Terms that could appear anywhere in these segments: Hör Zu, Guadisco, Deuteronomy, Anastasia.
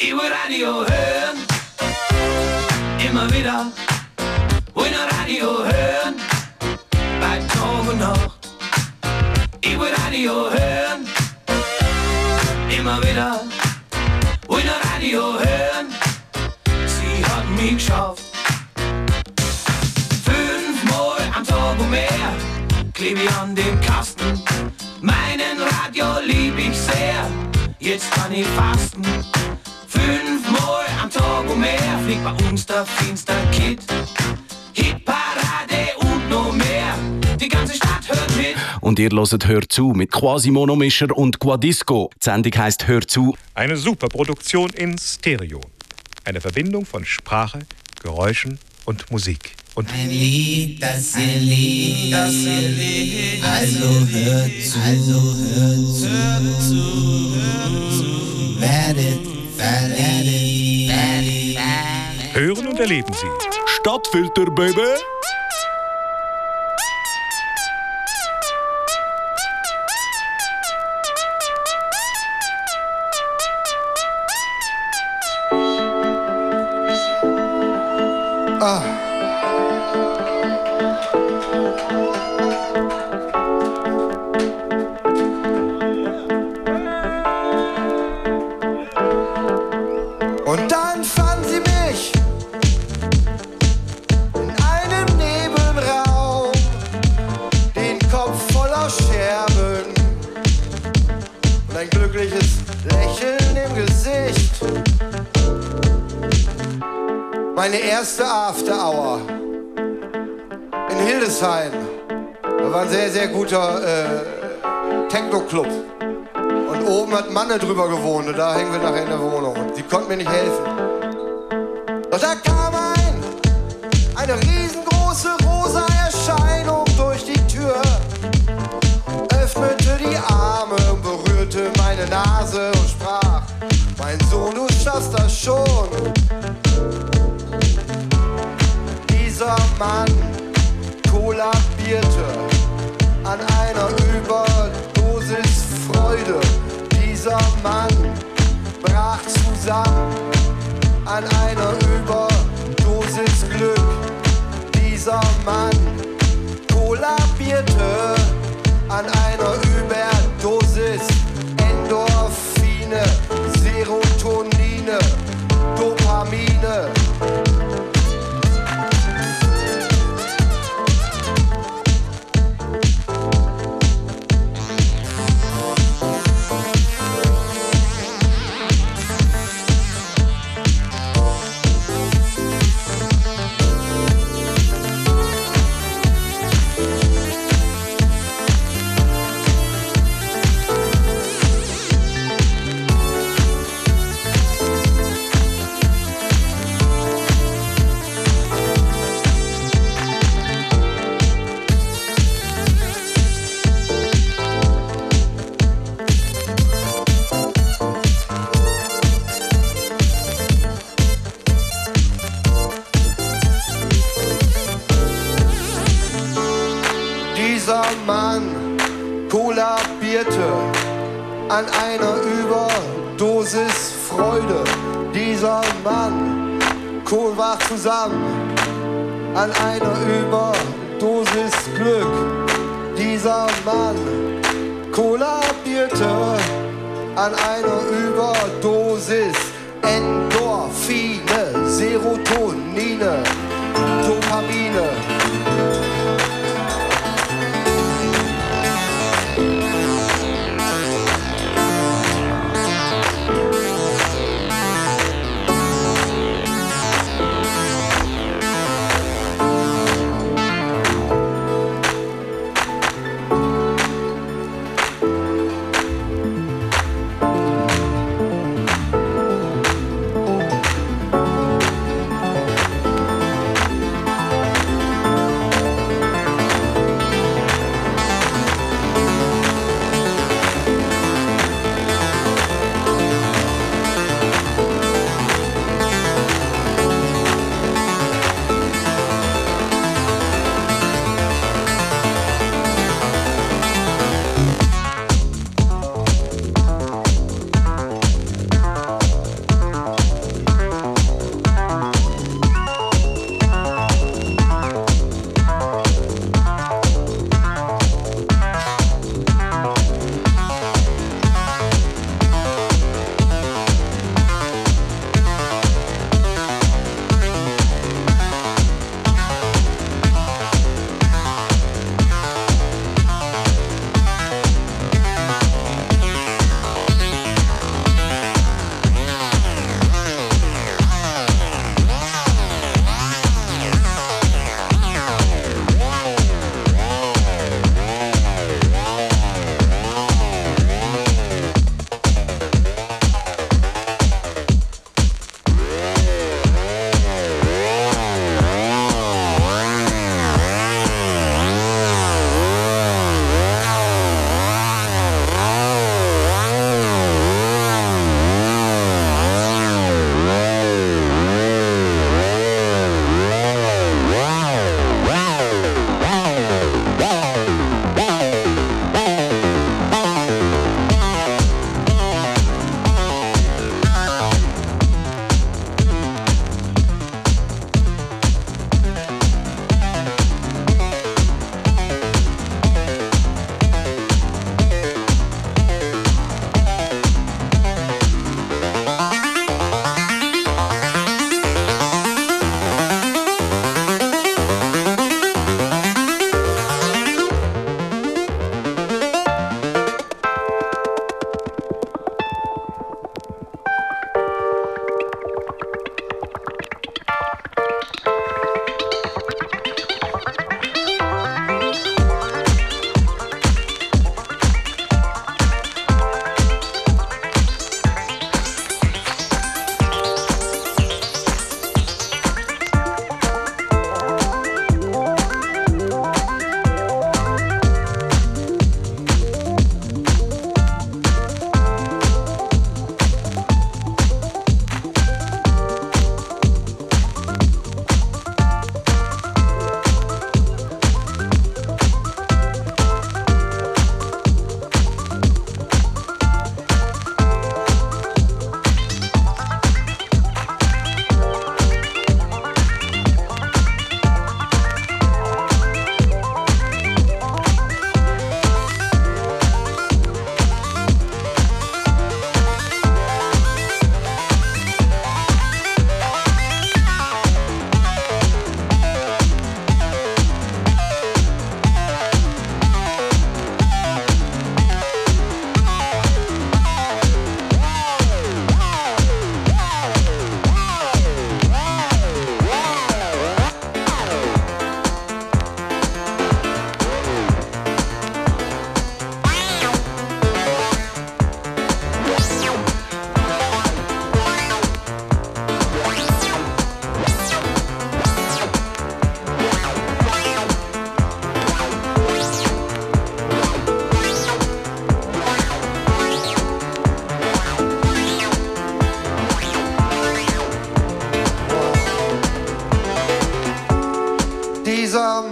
Ich will Radio hören, immer wieder. Will nur Radio hören, bei Tag und Nacht. Ich will Radio hören, immer wieder. Will nur Radio hören, sie hat mich geschafft. 5 Mal am Tag und mehr, kleb ich an dem Kasten. Meinen Radio lieb ich sehr, jetzt kann ich fasten. 5 Mal am Tag und mehr fliegt bei uns der Finsterkid. Hitparade und noch mehr, die ganze Stadt hört mit. Und ihr hört Hör zu mit Quasi-Monomischer und Guadisco. Die Sendung heisst Hör zu. Eine Superproduktion in Stereo. Eine Verbindung von Sprache, Geräuschen und Musik. Und ein Lied, das ihr liebt, also hört zu, werdet hören und erleben Sie Stadtfilter, Baby. Meine erste After-Hour in Hildesheim. Da war ein sehr, sehr guter Techno-Club. Und oben hat Manne drüber gewohnt und da hängen wir nachher in der Wohnung. Und die konnten mir nicht helfen. Doch da kam eine riesengroße rosa Erscheinung durch die Tür. Öffnete die Arme und berührte meine Nase und sprach: Mein Sohn, du schaffst das schon. Dieser Mann kollabierte an einer Überdosis Freude. Dieser Mann brach zusammen an einer Überdosis Glück. Dieser Mann kollabierte an einer Überdosis Endorphine, Serotonine, Dopamine. Dieser Mann kollabierte an einer Überdosis Freude. Dieser Mann wach zusammen an einer Überdosis Glück. Dieser Mann kollabierte an einer Überdosis Endorphine, Serotonine, Dopamine.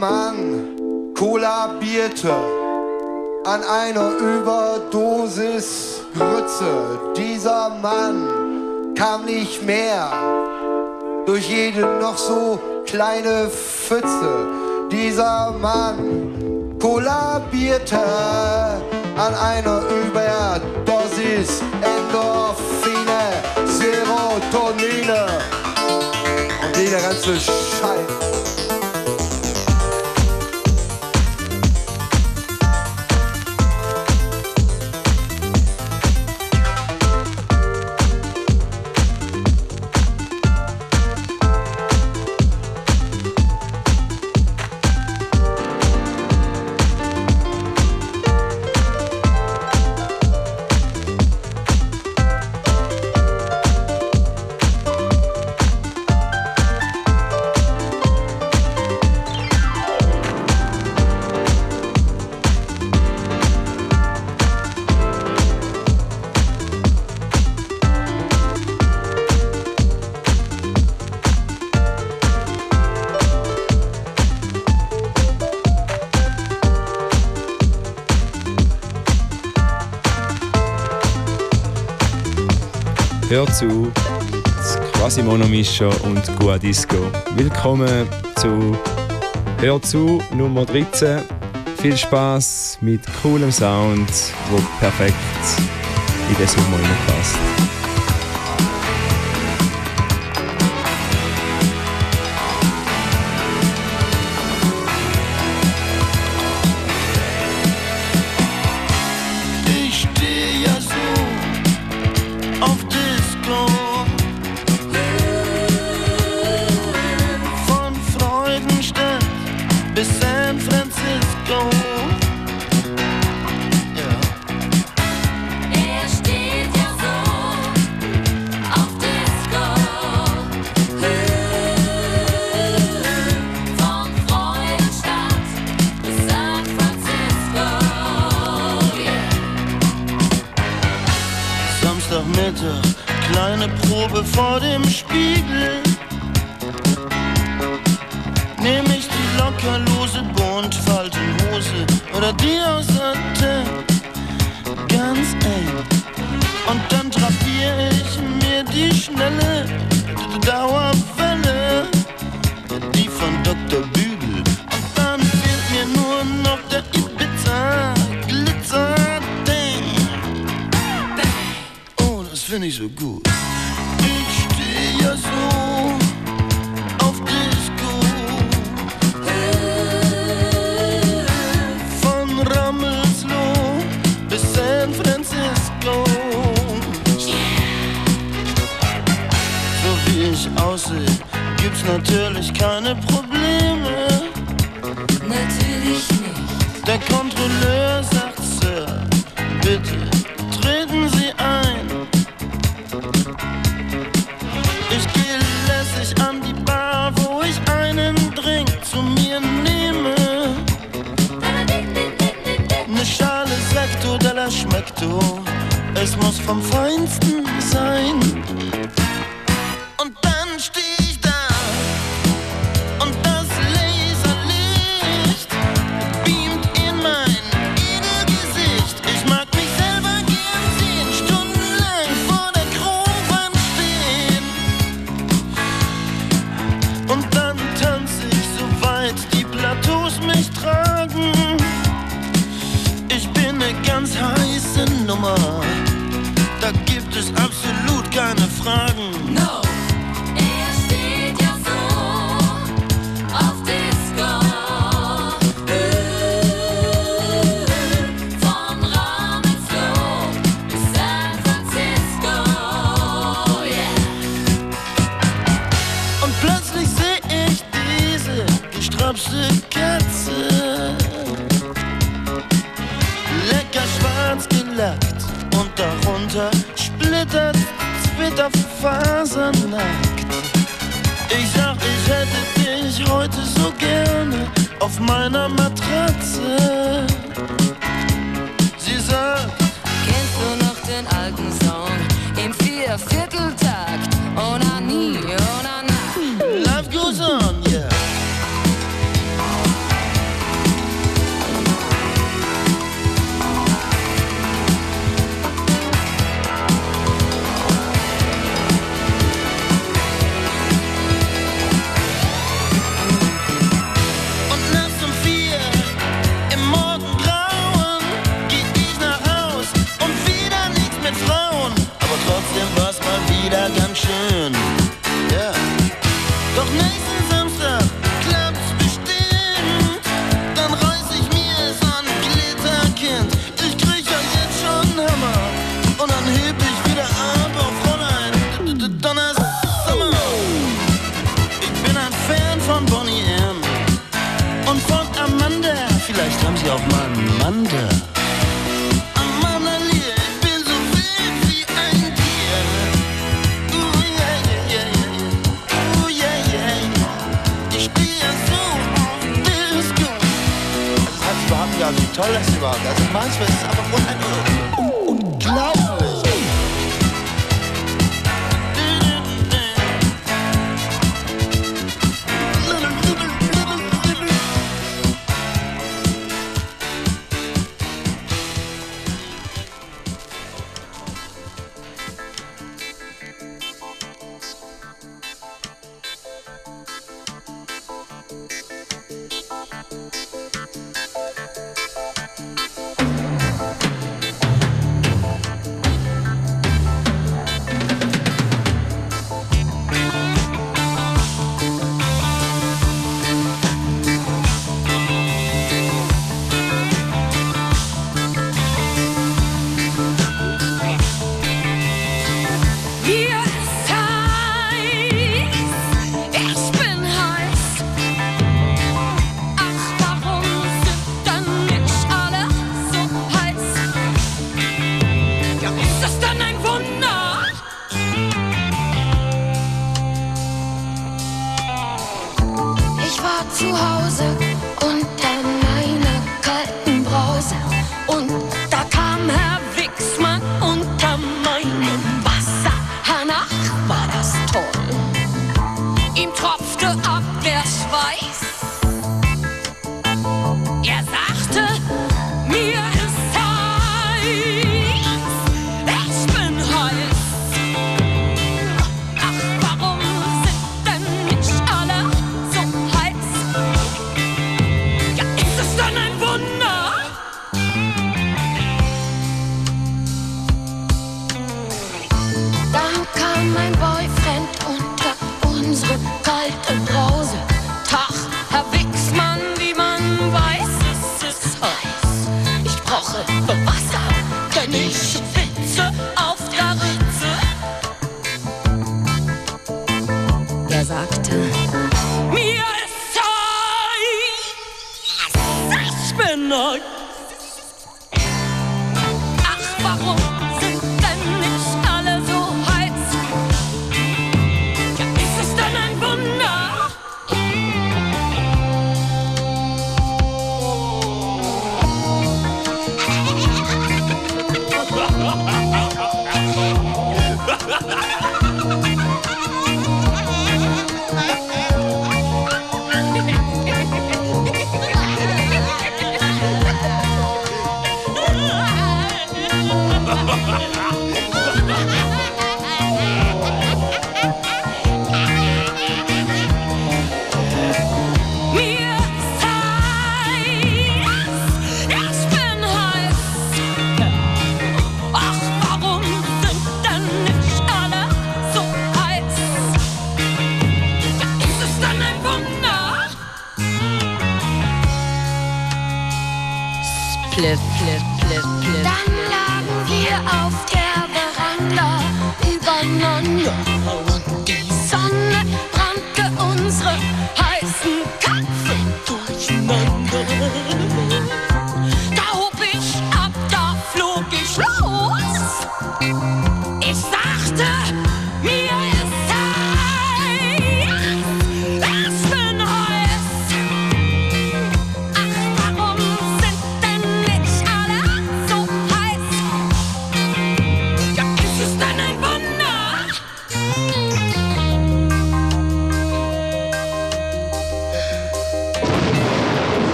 Mann kollabierte an einer Überdosis Grütze. Dieser Mann kam nicht mehr durch jede noch so kleine Pfütze. Dieser Mann kollabierte an einer Überdosis Endorphine, Serotonine und jeder ganze Scheiß. Hör zu, das Quasi-Monomischer und Guadisco. Willkommen zu Hör zu Nummer 13. Viel Spaß mit coolem Sound, wo perfekt in den Sommer passt. Kleine Probe vor dem Spiegel, nehm ich die lockerlose Buntfaltenhose oder die aus Satin, ganz eng. Und dann drapiere ich mir die schnelle Dauerwelle, die von Dr. Bügel. Und dann fehlt mir nur noch der Ibiza Glitzer. Find ich so gut. Ich steh ja so auf Disco, von Rammelsloh bis San Francisco. So wie ich aussehe, gibt's natürlich keine Probleme. Natürlich nicht. Der Kontrolleur sagt, Sir, bitte treten Sie ein. Ich gehe lässig an die Bar, wo ich einen Drink zu mir nehme. Ne Schale Sekto della Schmeckto, es muss vom Feinsten sein. Und dann steh ich da und das Laserlicht beamt in mein Edelgesicht. Ich mag mich selber gern sehen, stundenlang vor der Krone stehen. Und dann tanze ich so weit die Plateaus mich tragen. Ich bin eine ganz heiße Nummer, da gibt es absolut keine Fragen. No. Er steht ja so auf Disco, von Rammelsloh bis San Francisco, yeah. Und plötzlich seh ich diese gestrapste Katze, lecker schwarz gelackt und darunter splittert Twitterfasernackt. Ich sag, ich hätte dich heute so gerne auf meiner Matratze. Sie sagt, kennst du noch den alten Song im Viervierteltakt? Ona nie, ona na. Life goes on, yeah.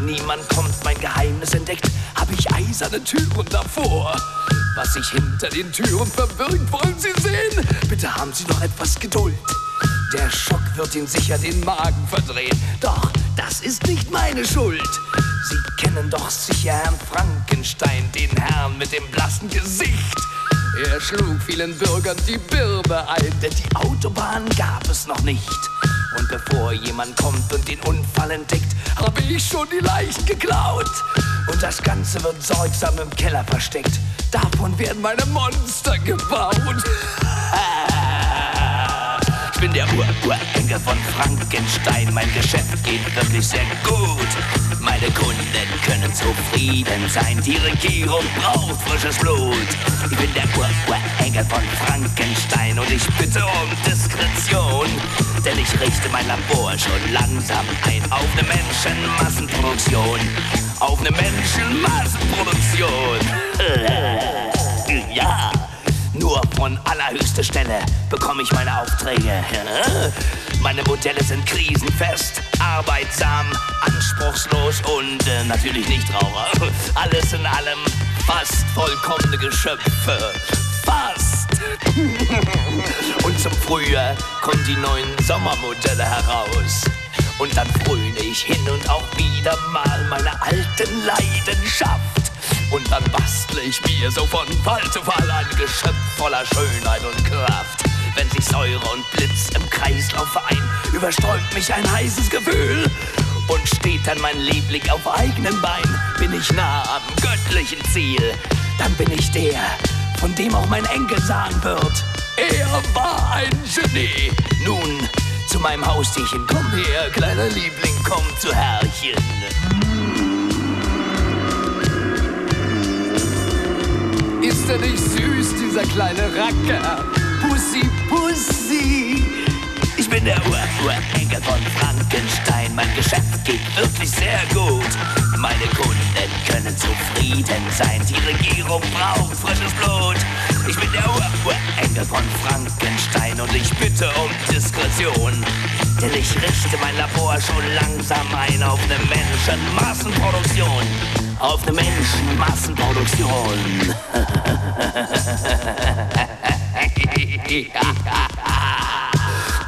Niemand kommt, mein Geheimnis entdeckt, hab ich Eis Paradies an den Türen davor. Was sich hinter den Türen verbirgt, wollen Sie sehen? Bitte haben Sie noch etwas Geduld. Der Schock wird Ihnen sicher den Magen verdrehen. Doch, das ist nicht meine Schuld. Sie kennen doch sicher Herrn Frankenstein, den Herrn mit dem blassen Gesicht. Er schlug vielen Bürgern die Birne ein, denn die Autobahn gab es noch nicht. Und bevor jemand kommt und den Unfall entdeckt, habe ich schon die Leichen geklaut. Und das Ganze wird sorgsam im Keller versteckt. Davon werden meine Monster gebaut. Ich bin der Urenkel von Frankenstein. Mein Geschäft geht wirklich sehr gut. Meine Kunden können zufrieden sein. Die Regierung braucht frisches Blut. Ich bin der Urenkel von Frankenstein und ich bitte um Diskretion. Denn ich richte mein Labor schon langsam ein auf eine Menschenmassenproduktion. Auf eine Menschenmassenproduktion. Ja. Nur von allerhöchster Stelle bekomme ich meine Aufträge. Meine Modelle sind krisenfest, arbeitsam, anspruchslos und natürlich nicht Raucher. Alles in allem fast vollkommene Geschöpfe. Fast! Und zum Frühjahr kommen die neuen Sommermodelle heraus. Und dann fröne ich hin und auch wieder mal meine alten Leidenschaft. Und dann bastle ich mir so von Fall zu Fall ein Geschöpf voller Schönheit und Kraft. Wenn sich Säure und Blitz im Kreislauf vereinen, überströmt mich ein heißes Gefühl. Und steht dann mein Liebling auf eigenen Beinen, bin ich nah am göttlichen Ziel. Dann bin ich der, von dem auch mein Enkel sagen wird, er war ein Genie. Nun, zu meinem Haustierchen, komm her, kleiner Liebling, komm zu Herrchen. Ist er nicht süß, dieser kleine Racker? Pussy, Pussy. Ich bin der Urenkel von Frankenstein. Mein Geschäft geht wirklich sehr gut. Meine Kunden können zufrieden sein. Die Regierung braucht frisches Blut. Ich bin der Urenkel von Frankenstein und ich bitte um Diskretion. Denn ich richte mein Labor schon langsam ein auf eine Menschenmassenproduktion. Auf eine Menschenmassenproduktion.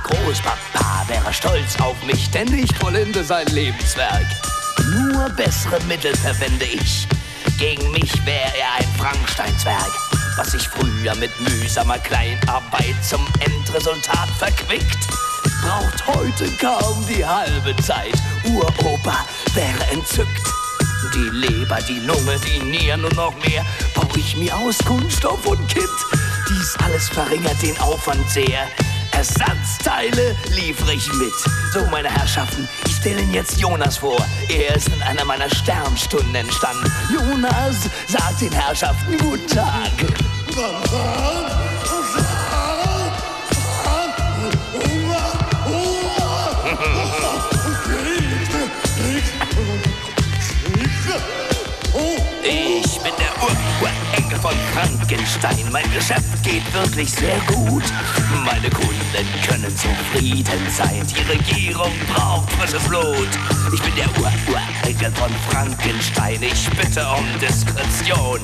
Großpapa wäre stolz auf mich, denn ich vollende sein Lebenswerk. Nur bessere Mittel verwende ich. Gegen mich wäre er ein Frankensteinswerk, was ich früher mit mühsamer Kleinarbeit zum Endresultat verquickt. Braucht heute kaum die halbe Zeit. Uropa wäre entzückt. Die Leber, die Lunge, die Nieren und noch mehr baue ich mir aus Kunststoff und Kitt. Dies alles verringert den Aufwand sehr. Ersatzteile liefere ich mit. So, meine Herrschaften, ich stelle Ihnen jetzt Jonas vor. Er ist in einer meiner Sternstunden entstanden. Jonas sagt den Herrschaften guten Tag. Ich bin der Urenkel von Frankenstein. Mein Geschäft geht wirklich sehr gut. Meine Kunden können zufrieden sein. Die Regierung braucht frisches Blut. Ich bin der Urenkel von Frankenstein. Ich bitte um Diskretion.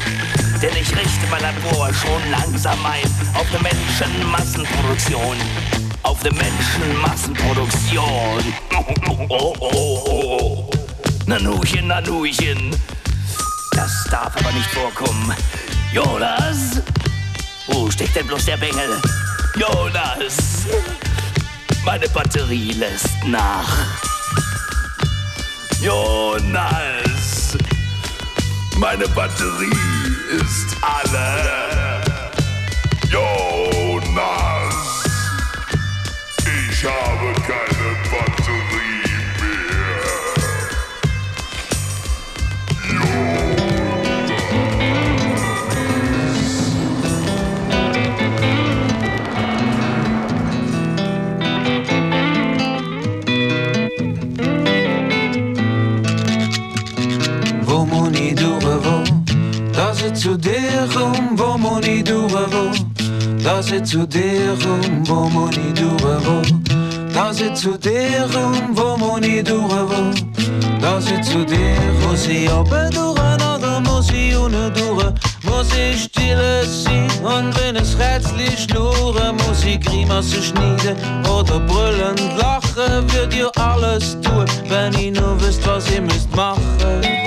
Denn ich richte mein Labor schon langsam ein auf eine Menschenmassenproduktion. Auf eine Menschenmassenproduktion. Oh. Nanuchen, Nanuchen. Das darf aber nicht vorkommen. Jonas? Wo steckt denn bloß der Bengel? Jonas! Meine Batterie lässt nach. Jonas! Meine Batterie ist alle. Jonas! Ich habe keine Batterie mehr. Jonas! Zu dir rum, wo mo ni du wo. Da sit zu dir rum, wo mo ni du wo. Da sit zu dir rum, wo mo ni du wo. Da sit zu dir, wo sie oben durch einander, wo sie ohne die Schnurren, Musik, Grimassen schneiden oder brüllend lachen. Würde ja alles tun, wenn ich nur wüsste, was ich müsst machen.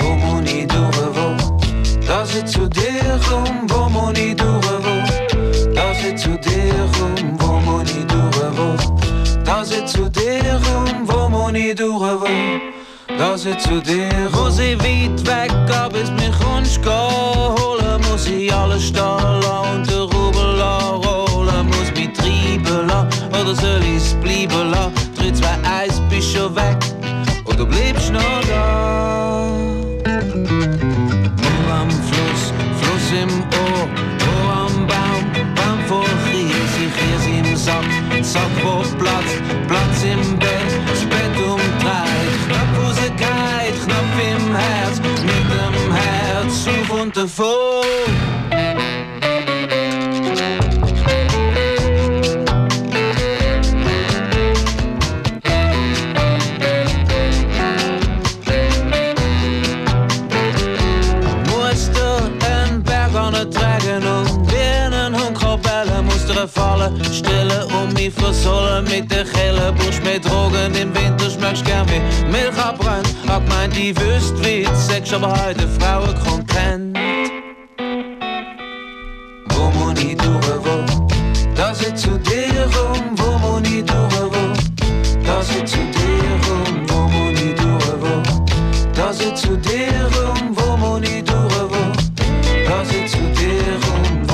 Wo muss ich durchwo, dass ich zu dir komm? Wo muss ich durchwo, dass ich zu dir komm? Wo muss ich durchwo, dass ich zu dir komm? Wo muss ich durchwo, dass ich zu dir komm? Muss ich weit weg, aber es mich kannst gehen holen, muss ich alles stehen lassen und den Rubel rollen, muss mich treiben lassen, oder soll ich's bleiben lassen? 3, 2, 1, bist schon weg, oder bleibst noch da? Nur am Fluss, Fluss im Ohr, Ohr am Baum, Baum vor Kies, Kies im Sack, Sack vor Platz, Platz im Bett, das Bett umdreht, Knopf rausgeht, Knopf im Herz, mit dem Herz auf und davon. Fallen, stillen um mich versollen mit der gelen Busch mit Drogen. Im Winter schmeckst gern wie Milch abbrennt. Hab gemeint, ich wüsste wie Sex, aber heute Frauen Kontent. Wo muss ich durchwo, dass ich zu dir komm? Wo muss ich durchwo, dass ich zu dir komm? Wo muss ich durchwo, dass ich zu dir komm? Wo muss ich durchwo, dass ich zu dir komm?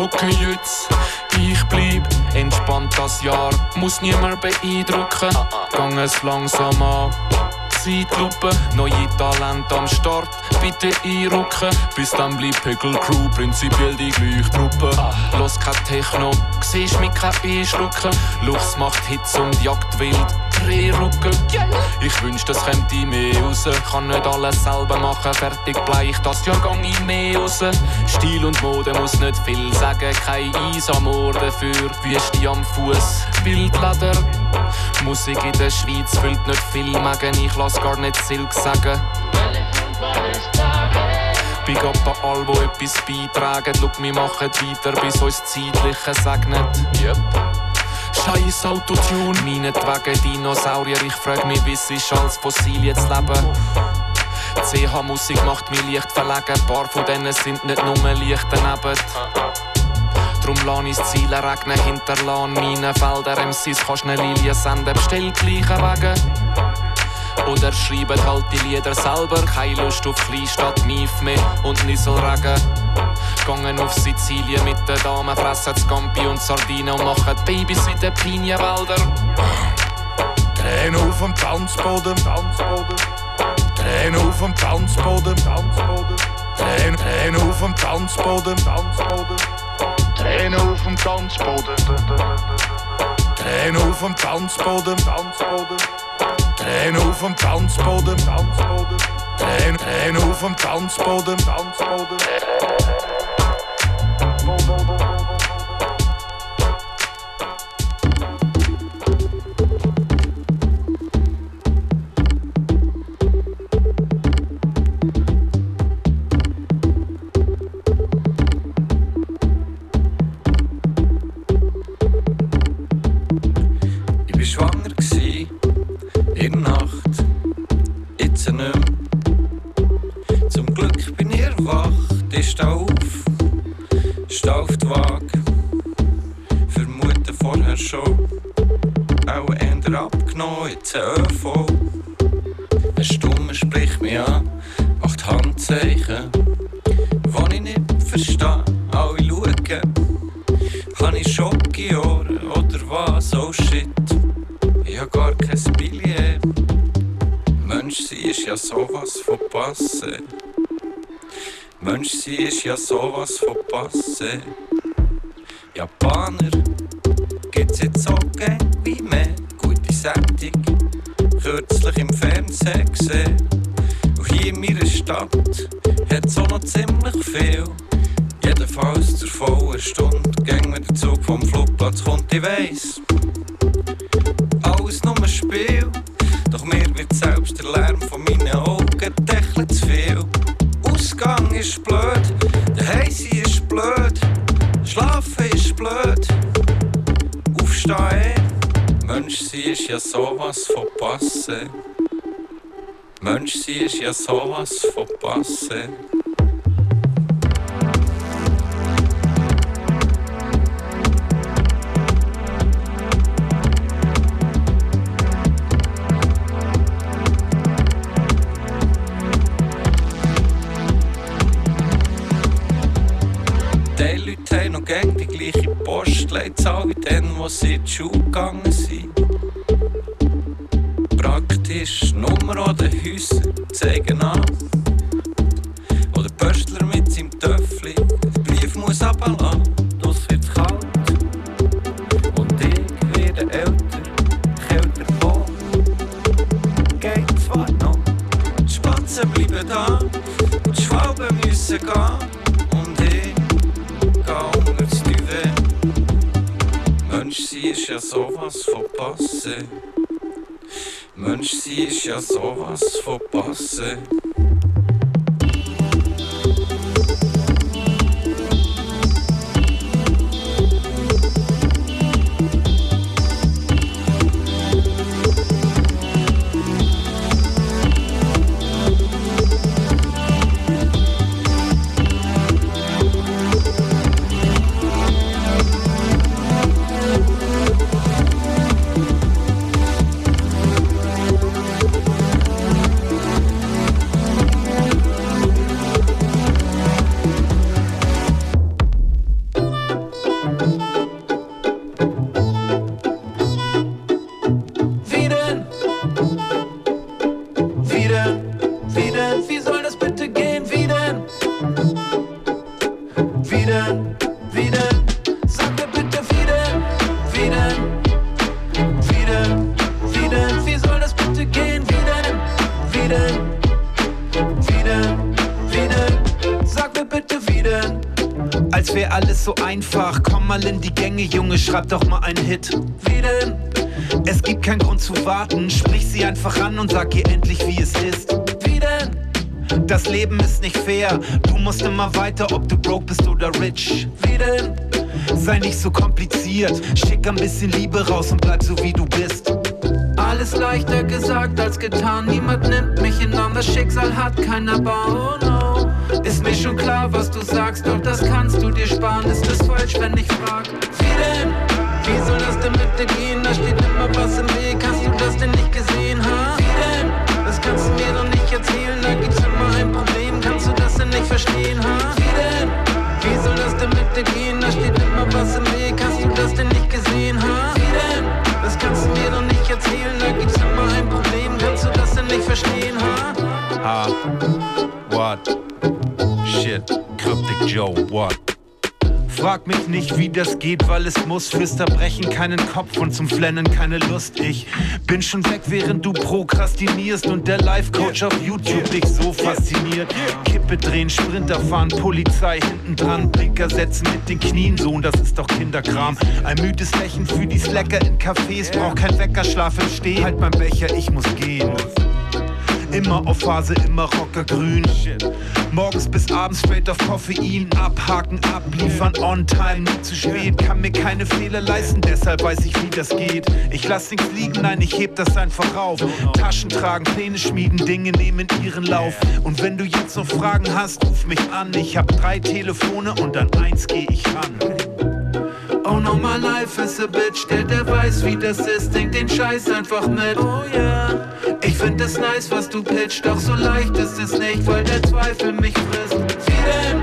Okay, jetzt, ich bleib entspannt das Jahr. Muss niemand beeindrucken, gang es langsam an. Zeitlupe, neue Talente am Start, bitte einrücken. Bis dann bleibt Pegel Crew, prinzipiell die gleiche Truppe. Los kein Techno, siehst mich kein Einschlucken. Luchs macht Hits und jagt wild. Ich wünsch, das kommt in mir raus. Kann nicht alles selber machen, fertig bleich, das Jahr gang in mir raus. Stil und Mode muss nicht viel sagen, kein Eis am Ohr dafür. Wüste am Fuß, Wildleder. Musik in der Schweiz füllt nicht viel Mägen, ich lass gar nicht Silk sagen. Big up an all, die etwas beitragen. Schau, wir machen weiter, bis uns Zeitliche segnet. Yep. Scheiß Autotune, meinetwegen Dinosaurier. Ich frag mich, wie's ist, als Fossil jetzt leben. CH-Musik macht mich leicht verlegen. Ein paar von denen sind nicht nur leicht daneben. Drum lass ich's Ziel regnen, hinterlass meine Felder. MCs kannst ne Lilie senden, bestell gleichen Wegen. Oder schreiben halt die Lieder selber. Keine Lust auf Kleinstadt, Mief mehr und Nieselregen. Gangen auf Sizilien mit den Damen, fressen Scampi und Sardinen und machen Babys in den Pinienwälder. Tränen auf dem Tanzboden, Tanzboden. Tränen auf dem Tanzboden, Tanzboden. Tränen auf dem Tanzboden, Tanzboden. Tränen auf dem Tanzboden, Tränen auf dem Tanzboden, Tanzboden. Tränen auf dem Tanzboden, Tanzboden. Tränen auf dem Tanzboden, Tanzboden. Ich bin schwanger gsi. In der Nacht, jetzt nicht mehr. Zum Glück bin ich erwacht, ich steh auf die Waage. Vermute vorher schon, auch eher abgenommen, jetzt ein ÖV. Ein Stummer spricht mich an, macht Handzeichen. Wenn ich nicht verstehe, alle schauen. Kann ich Schock in Ohren oder was? Oh shit. Ich hab gar kein Billett. Menschsein ist ja sowas von passé. Menschsein ist ja sowas von passé. Japaner gibt's jetzt auch irgendwie mehr. Gute Sendung, kürzlich im Fernsehen gesehen. Und hier in meiner Stadt hat's auch noch ziemlich viel. Jedenfalls zur vollen Stunde ging mir der Zug vom Flugplatz kommt, ich weiss. Alles nur ein Spiel, doch mir wird selbst der Lärm von meinen Augen tächlich zu viel. Ausgang ist blöd, der Heise ist blöd, Schlafen ist blöd, Aufstehen. Menschsein ist ja sowas von Passe. Menschsein ist ja sowas von Passe. Gegen die gleiche Post leid's alle denen, die sie in die Schule gegangen sind. Praktisch Nummer oder Häuser zeigen an. Oder Pöstler mit seinem Töffli, der Brief muss runterlassen, das wird's kalt. Und ich werde älter, kälter vor. Geht zwar noch, die Spatzen bleiben da, die Schwalben müssen gehen. Menschsein ist ja sowas von Passe. Menschsein ist ja sowas von Passe. In die Gänge, Junge, schreib doch mal einen Hit. Wie denn? Es gibt keinen Grund zu warten, sprich sie einfach an und sag ihr endlich, wie es ist. Wie denn? Das Leben ist nicht fair, du musst immer weiter, ob du broke bist oder rich. Wie denn? Sei nicht so kompliziert, schick ein bisschen Liebe raus und bleib so wie du bist. Alles leichter gesagt als getan, niemand nimmt mich in Arm, das Schicksal hat keiner Bau, oh no. Ist mir schon klar, was du sagst, doch das kannst du dir sparen, ist es falsch, wenn ich frag. Wie denn? Wie soll das denn mit dir gehen? Da steht immer was im Weg, hast du das denn nicht gesehen, ha? Wie denn? Das kannst du mir doch nicht erzählen, da gibt's immer ein Problem, kannst du das denn nicht verstehen, ha? Wie denn? Wie soll das denn mit dir gehen? Da steht immer was im Weg, hast du das denn nicht gesehen, ha? Wie denn? Das kannst du mir doch nicht erzählen, da gibt's immer ein Problem, kannst du das denn nicht verstehen, ha? Ha, what? Shit, Cryptic Joe, what? Frag mich nicht, wie das geht, weil es muss. Fürs Verbrechen keinen Kopf und zum Flennen keine Lust. Ich bin schon weg, während du prokrastinierst und der Life-Coach auf YouTube dich so fasziniert. Kippe drehen, Sprinter fahren, Polizei hinten dran, Blinker setzen mit den Knien, Sohn, das ist doch Kinderkram. Ein müdes Lächeln für die's Lecker in Cafés, brauch kein Wecker, schlaf im Stehen. Halt mein Becher, ich muss gehen. Immer auf Phase, immer rockergrün. Morgens bis abends straight auf Koffein. Abhaken, abliefern, on time, nie zu spät. Kann mir keine Fehler leisten, deshalb weiß ich, wie das geht. Ich lass nichts liegen, nein, ich heb das einfach auf. Taschen tragen, Pläne schmieden, Dinge nehmen ihren Lauf. Und wenn du jetzt noch Fragen hast, ruf mich an. Ich hab 3 Telefone und an 1 geh ich ran. Oh no, my life is a bitch, der weiß, wie das ist, denkt den Scheiß einfach mit. Oh yeah, ich find es nice, was du pitcht, doch so leicht ist es nicht, weil der Zweifel mich frisst. Wie denn?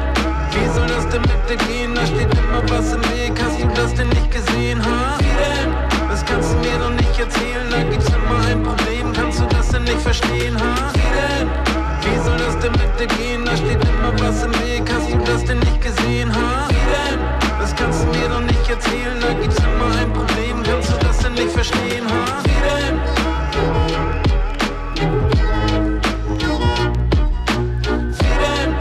Wie soll das denn mit dir gehen? Da steht immer was im Weg, hast du das denn nicht gesehen, ha? Wie denn? Das kannst du mir doch nicht erzählen, da gibt's immer ein Problem, kannst du das denn nicht verstehen, ha? Wie denn? Wie soll das denn mit dir gehen? Da steht immer was im Weg, hast du das denn nicht gesehen, ha? Wie denn? Das kannst du mir doch nicht erzählen, da gibt's immer ein Problem, kannst du das denn nicht verstehen, ha? Wie denn? Wie denn?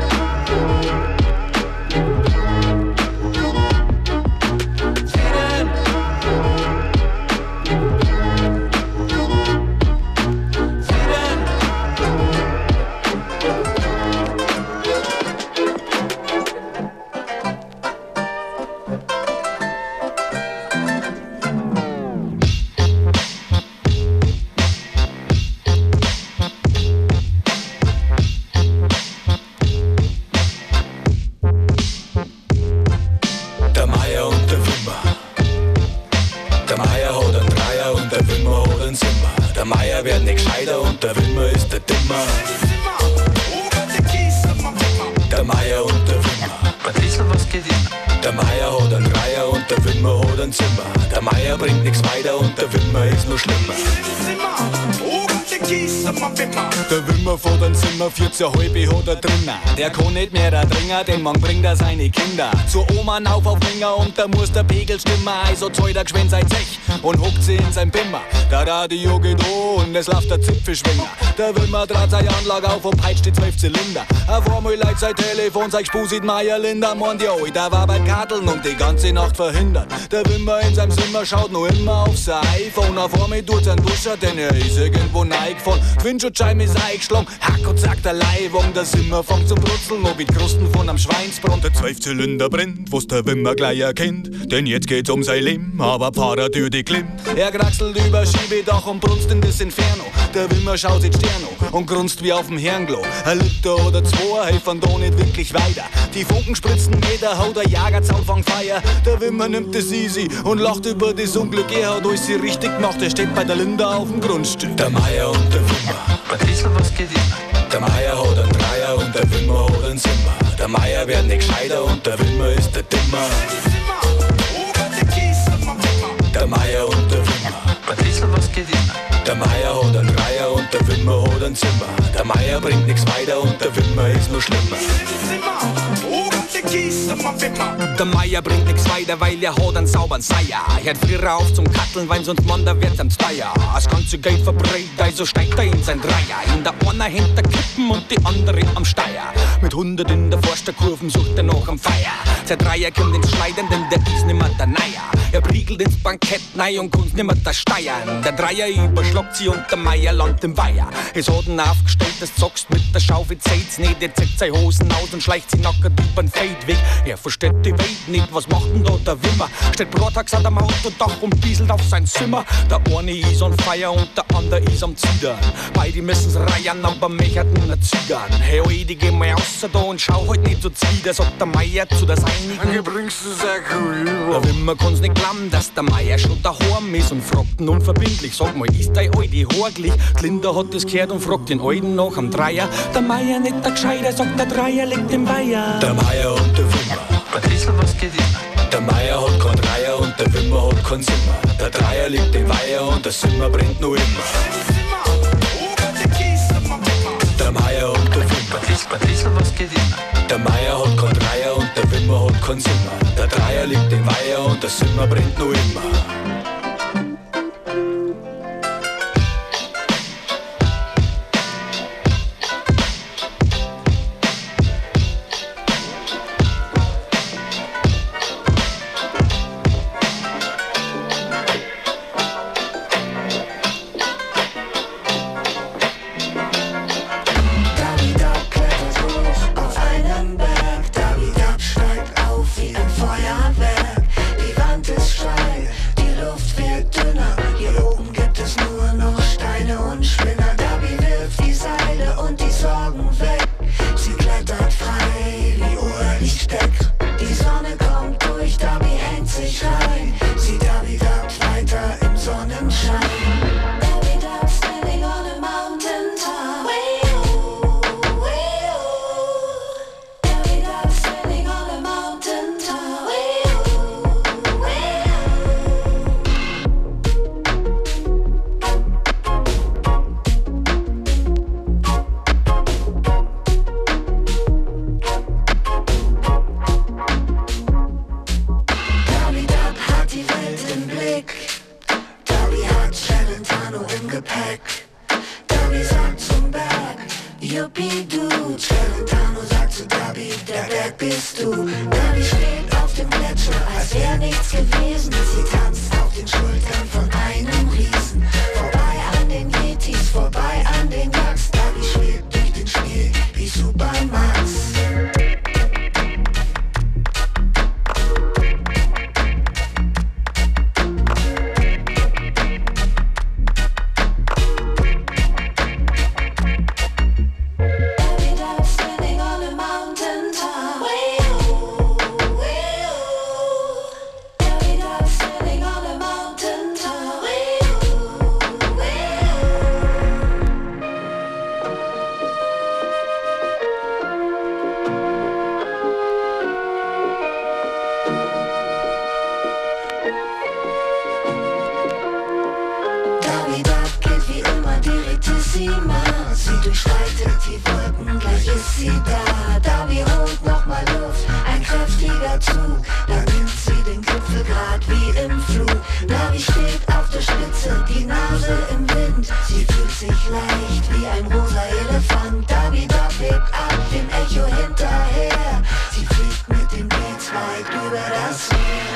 möchte dich. Der Meier hat einen Dreier und der Wimmer hat ein Zimmer. Der Meier bringt nichts weiter und der Wimmer ist nur schlimmer. Der Wimmer vor dem Zimmer, 14,5 hat er drinnen. Der kann nicht mehr erdringen, denn man bringt er seine Kinder zur Oma auf Finger und da muss der Pegel stimmen. Also zählt er geschwind sein Zech und huckt sie in sein Bimmer. Der Radio geht an und es läuft der Zipfelschwinger. Der Wimmer dreht seine Anlage auf und peitscht die 12 Zylinder. Auf einmal leitet sein Telefon, sein Spur sieht Meier Linder. Mann, die Alter war bei Karteln und die ganze Nacht verhindert. Der Wimmer in seinem Zimmer schaut noch immer auf sein iPhone. Auf einmal tut's ein Duscher, denn er ist irgendwo nah. Von Windschutzscheiben ist eingeschlagen, Hack und Zack der Leibung. Der Zimmer fängt zum Brutzeln, ob mit Krusten von einem Schweinsbrunn. Der 12 Zylinder brennt, wo's der Wimmer gleich erkennt. Denn jetzt geht's um sein Leben, aber Pfarrertür die klimmt. Er kraxelt über Schiebedach und brunst in das Inferno. Der Wimmer schaut in Sterno und grunzt wie auf'm Herrnglo. Ein Liter oder zwei helfen da nicht wirklich weiter. Die Funken spritzen Meter, haut der Jagerzaun fängt Feier. Der Wimmer nimmt das easy und lacht über das Unglück. Er hat alles richtig gemacht, er steht bei der Linda auf'm Grundstück. Der Meier und der Wimmer, ein bisschen was geht immer. Der Meier hat einen Dreier und der Wimmer hat einen Zimmer. Der Meier wird nicht gescheiter und der Wimmer ist der Dimmer. Der Meier und der Wimmer, ein bisschen was geht immer. Der Meier hat einen Dreier und der Wimmer hat einen Zimmer. Der Meier bringt nichts weiter und der Wimmer ist nur schlimmer. Der Meier bringt nix weiter, weil er hat einen sauberen Seier. Hört früher auf zum Katteln, weil sonst Mann, da wird's am Steier. Das ganze Geld verbrennt, also steigt er in sein Dreier. In der einer hängt der Kippen und die andere am Steier. Mit 100 in der Forsterkurven sucht er noch am Feier. Sein Dreier kommt ins Schneiden, denn der ist nimmer der Neier. Er priegelt ins Bankett, nein und kann's nimmer der Steiern. Der Dreier überschlagt sie und der Meier landet im Weiher. Es hat ihn aufgestellt, das zockst mit der Schaufel, zählt's nicht. Er zieht seine Hosen aus und schleicht sie nackert übern Feld weg. Er versteht die Welt nicht, was macht denn da der Wimmer? Steht brotags an dem Autodach und bieselt auf sein Zimmer. Der eine ist on fire und der andere ist am Zidern. Beide müssen's reiern, aber mich hat nur Zügern. Hey, oi, die geh mal raus da und schau halt nicht so zwider, sagt der Meier zu der Seinigen. Hier bringst du's auch cool. Der Wimmer kann's nicht glauben, dass der Meier schon daheim ist und fragt ihn unverbindlich. Sag mal, ist dein Aldi horglich? Glinda hat das gehört und fragt den Alten nach am Dreier. Der Meier nicht der Gescheiter, sagt der Dreier liegt im Weiher. Der Meier und der Wimmer, ein bisschen was geht immer. Der Meier hat kein Dreier und der Wimmer hat kein Zimmer. Der Dreier liegt im Weiher und der Zimmer brennt nur immer. Der Meier und der Wimmer, ein bisschen was geht immer. Der Meier hat kein Dreier und der Wimmer hat kein Zimmer. Der Dreier liegt im Weiher und der Zimmer brennt nur immer. sie da, da wie holt nochmal Luft, ein kräftiger Zug, da nimmt sie den Gipfel grad wie im Flug. Navi steht auf der Spitze, die Nase im Wind, sie fühlt sich leicht wie ein rosa Elefant. Davi Dog hebt ab dem Echo hinterher, sie fliegt mit dem Beats weit über das Meer.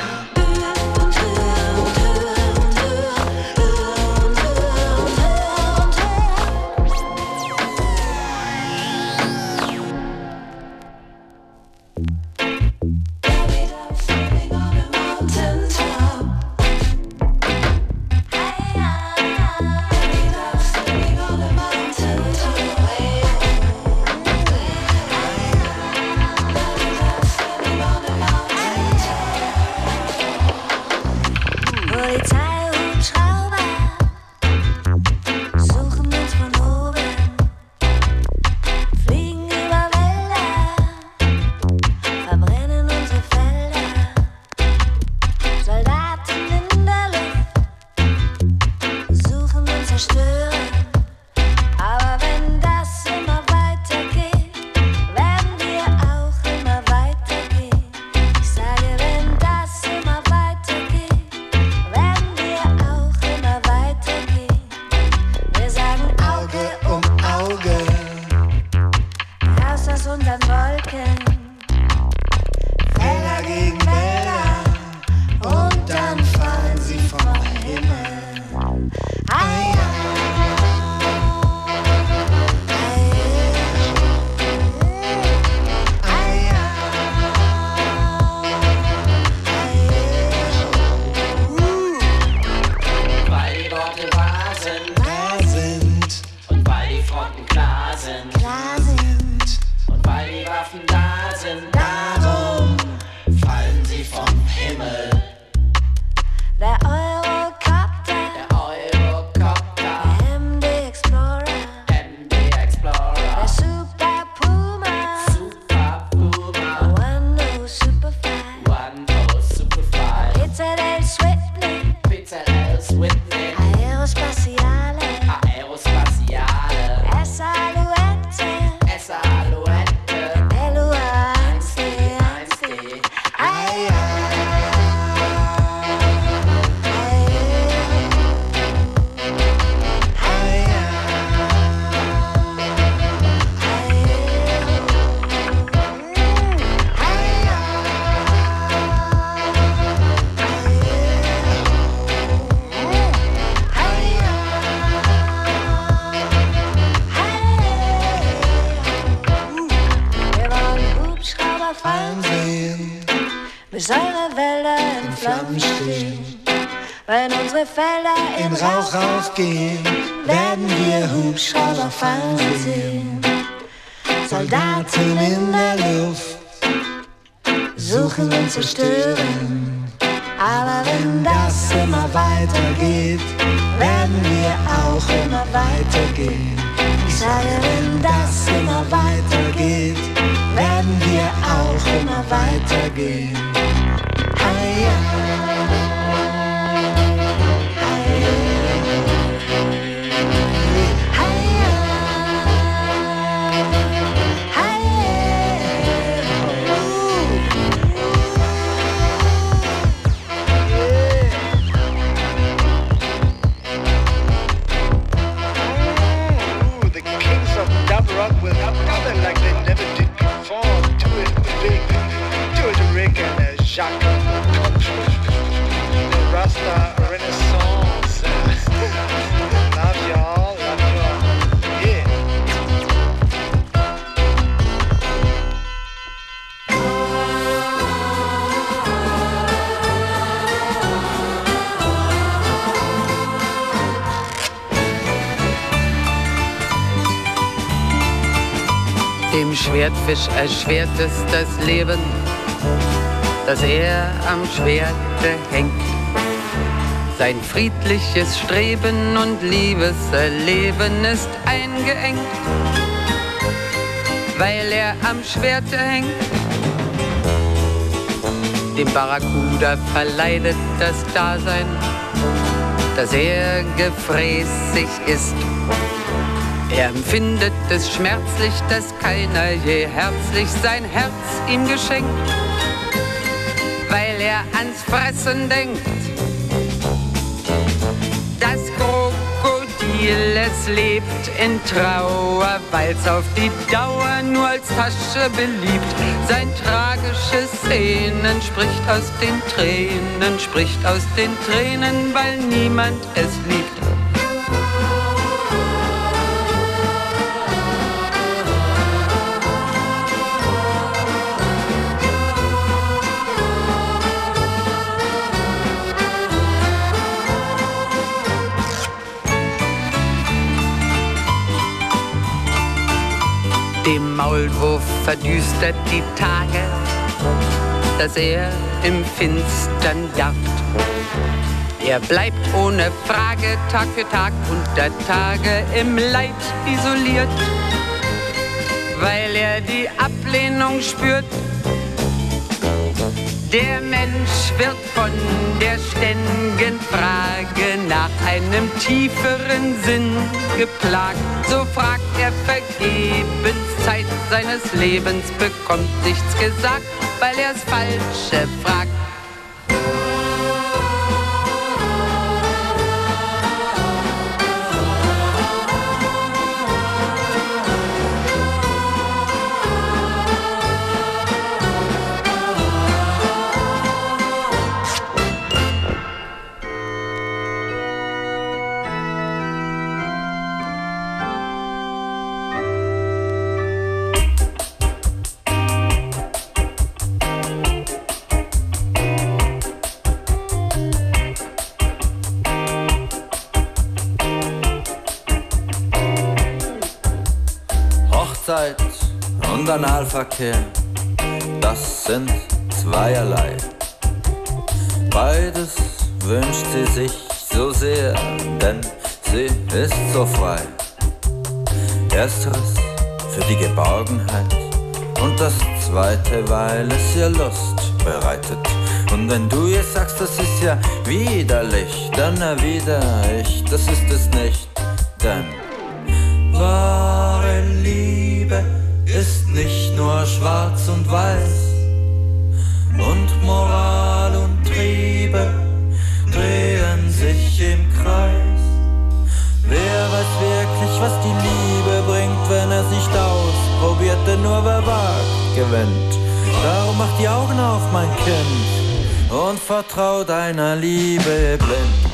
Aufgehen, werden wir Hubschrauber fahren sehen. Soldaten in der Luft suchen uns zu stören. Aber wenn das immer weitergeht, werden wir auch immer weitergehen. Ich sage, wenn das immer weitergeht, werden wir auch immer weitergehen. Hey, ja. Schwertfisch erschwert es das Leben, dass er am Schwerte hängt. Sein friedliches Streben und Liebeserleben ist eingeengt, weil er am Schwerte hängt. Dem Barracuda verleidet das Dasein, dass er gefräßig ist. Er empfindet es schmerzlich, dass keiner je herzlich sein Herz ihm geschenkt, weil er ans Fressen denkt. Das Krokodil, es lebt in Trauer, weil's auf die Dauer nur als Tasche beliebt. Sein tragische Szenen spricht aus den Tränen, weil niemand es liebt. Dem Maulwurf verdüstert die Tage, dass er im Finstern jagt. Er bleibt ohne Frage Tag für Tag unter Tage im Leid isoliert, weil er die Ablehnung spürt. Der Mensch wird von der ständigen Frage nach einem tieferen Sinn geplagt. So fragt er vergebens Zeit seines Lebens, bekommt nichts gesagt, weil er's Falsche fragt. Und Analverkehr, das sind zweierlei. Beides wünscht sie sich so sehr, denn sie ist so frei. Ersteres für die Geborgenheit und das zweite, weil es ihr Lust bereitet. Und wenn du ihr sagst, das ist ja widerlich, dann erwider ich, das ist es nicht, denn wahre Liebe ist nicht nur schwarz und weiß, und Moral und Triebe drehen sich im Kreis. Wer weiß wirklich, was die Liebe bringt, wenn er's nicht ausprobiert, denn nur wer wagt, gewinnt. Darum mach die Augen auf, mein Kind, und vertrau deiner Liebe blind.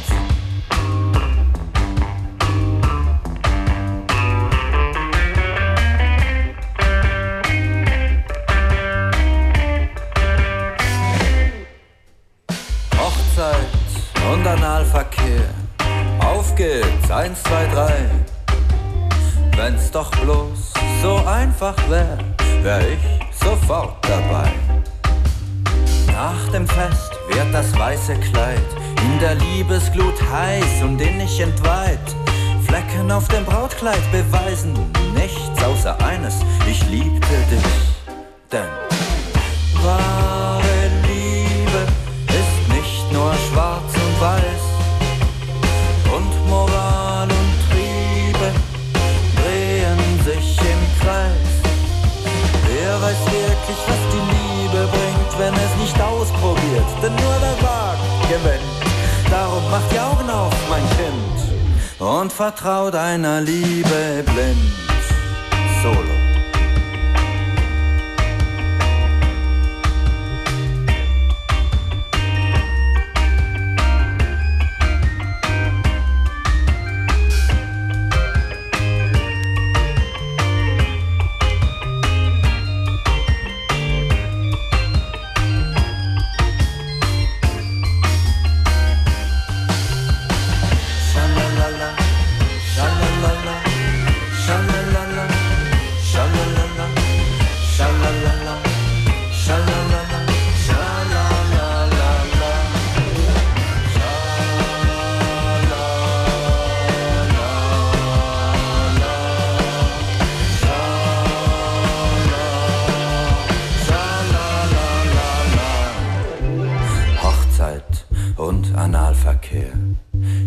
Auf geht's, 1, 2, 3. Wenn's doch bloß so einfach wär, wär ich sofort dabei. Nach dem Fest wird das weiße Kleid in der Liebesglut heiß und innig entweiht. Flecken auf dem Brautkleid beweisen nichts außer eines: ich liebte dich, denn wahre Liebe ist nicht nur schwarz und weiß. Und Moral und Triebe drehen sich im Kreis. Wer weiß wirklich, was die Liebe bringt, wenn es nicht ausprobiert, denn nur der wagt, gewinnt. Darum mach die Augen auf, mein Kind, und vertrau deiner Liebe blind. Solo.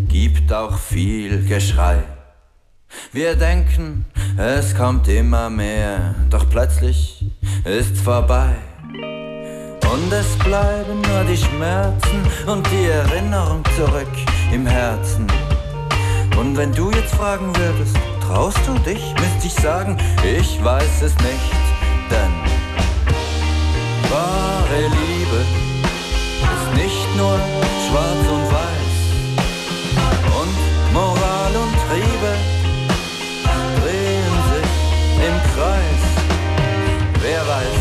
Gibt auch viel Geschrei, Wir denken, es kommt immer mehr, doch plötzlich ist's vorbei. Und es bleiben nur die Schmerzen und die Erinnerung zurück im Herzen. Und wenn du jetzt fragen würdest, traust du dich, müsste ich sagen, ich weiß es nicht, denn wahre Liebe ist nicht nur schwarz und weiß. Und Moral und Triebe drehen sich im Kreis. Wer weiß,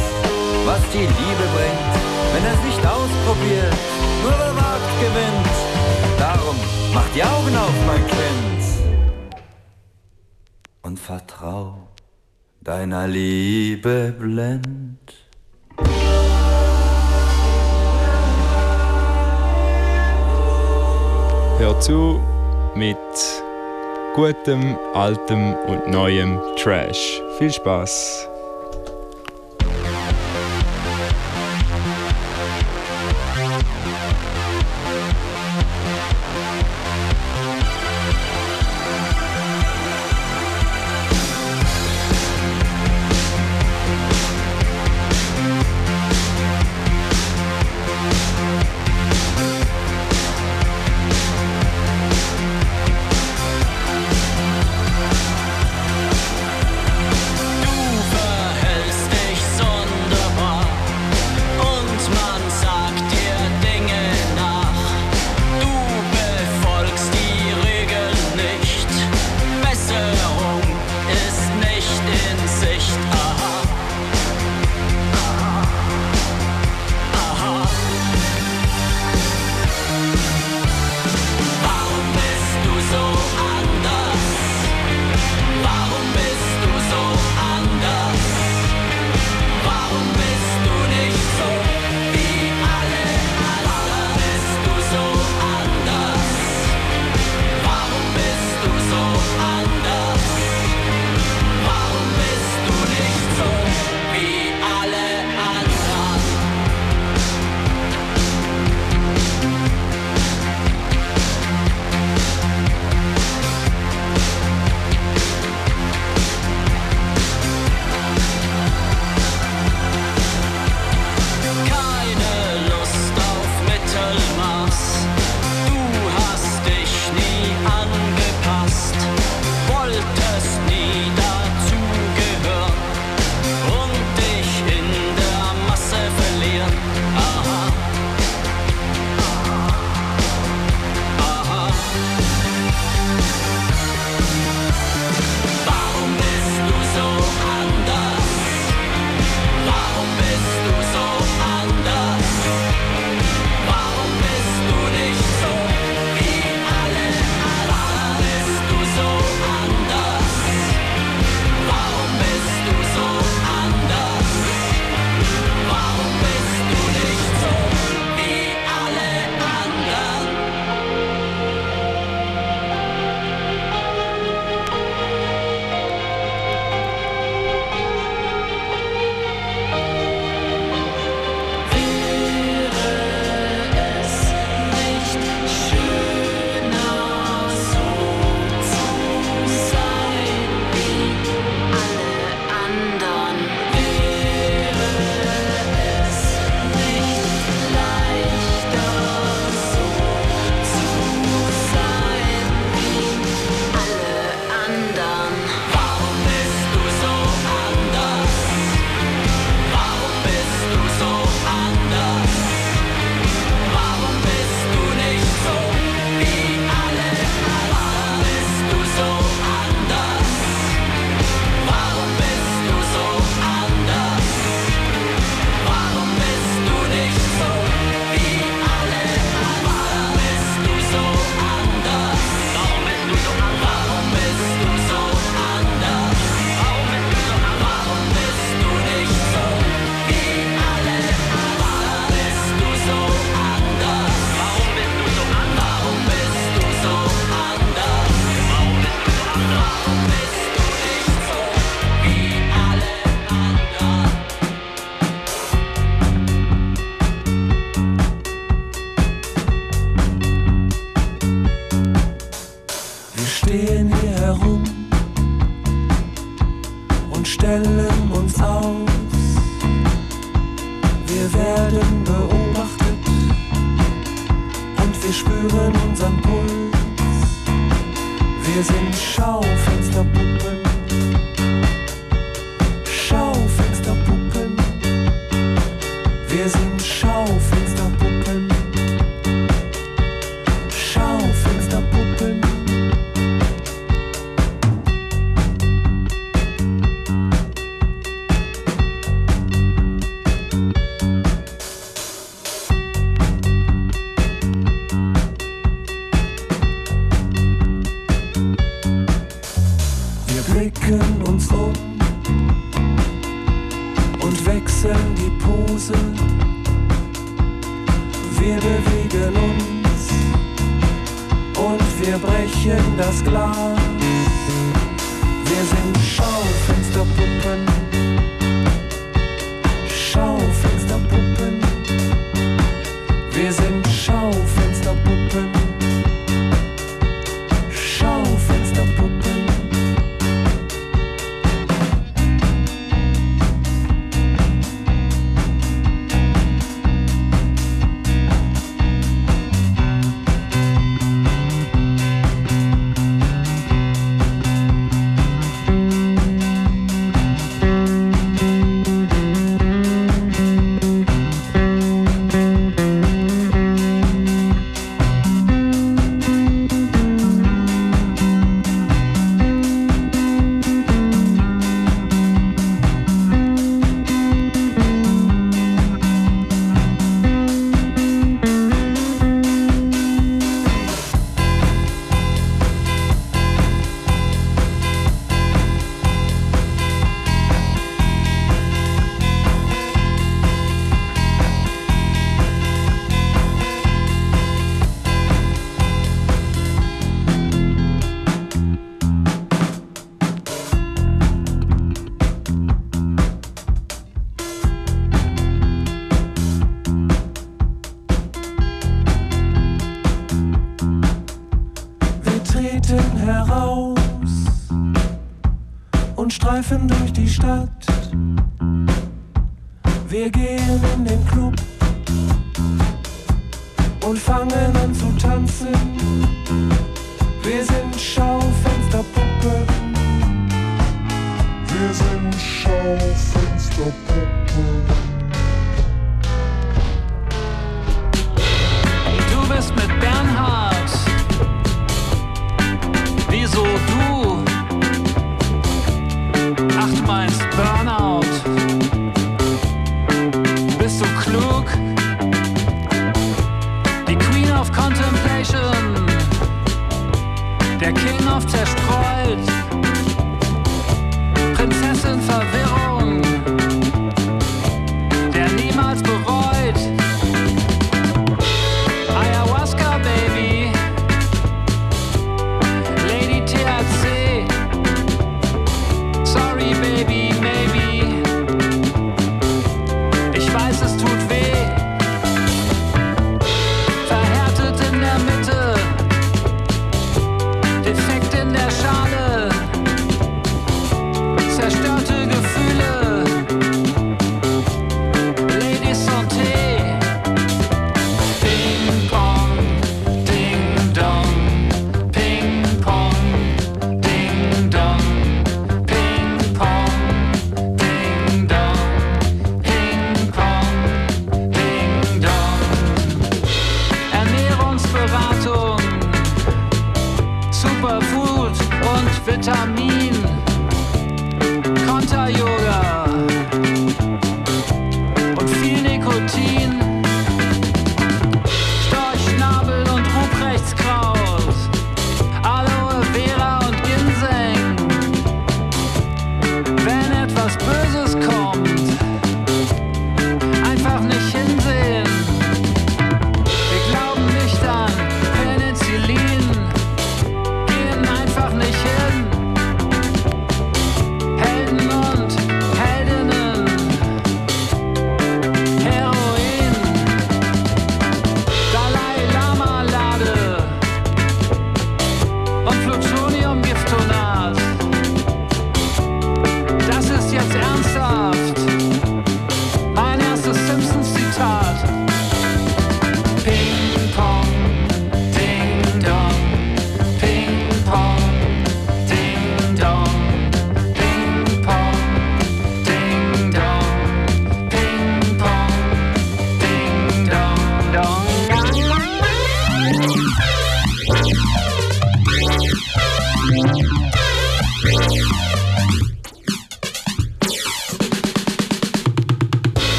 was die Liebe bringt, wenn er's nicht ausprobiert, nur wer wagt, gewinnt. Darum mach die Augen auf, mein Kind, und vertrau deiner Liebe blind. Hör zu mit gutem, altem und neuem Trash. Viel Spaß! uns aus. Wir werden beobachtet und wir spüren unseren Puls. Wir sind Schaufensterpuppen, Schaufensterpuppen. Wir sind Schaufensterpuppen, Schaufensterpuppen. Wir bewegen uns und wir brechen das Glas. Wir sind Schaufensterpuppen, Schaufensterpuppen. Wir sind Schaufensterpuppen, Schaufensterpuppen. Durch die Stadt, wir gehen in den Club und fangen an zu tanzen. Wir sind Schaufensterpuppen, wir sind Schaufensterpuppen. Du bist mit Bernhard, wieso du? Ach, du meinst Burnout. Bist du klug? Die Queen of Contemplation, der King of Zerstreut, Prinzessin Verwirrung.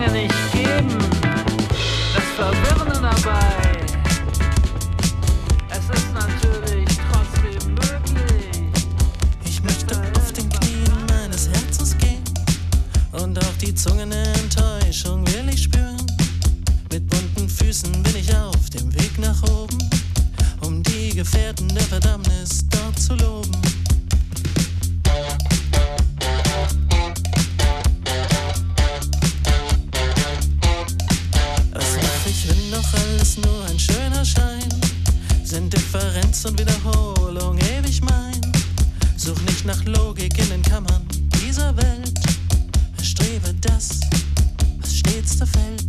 lange nicht geben. Das Verwirrende dabei, es ist natürlich trotzdem möglich. Ich möchte auf den Knien meines Herzens gehen und auch die Zungenenttäuschung will ich spüren. Mit bunten Füßen bin ich auf dem Weg nach oben, um die Gefährten der Verdammnis dort zu loben. Nur ein schöner Schein, sind Differenz und Wiederholung ewig mein. Such nicht nach Logik in den Kammern dieser Welt, erstrebe das, was stets zerfällt.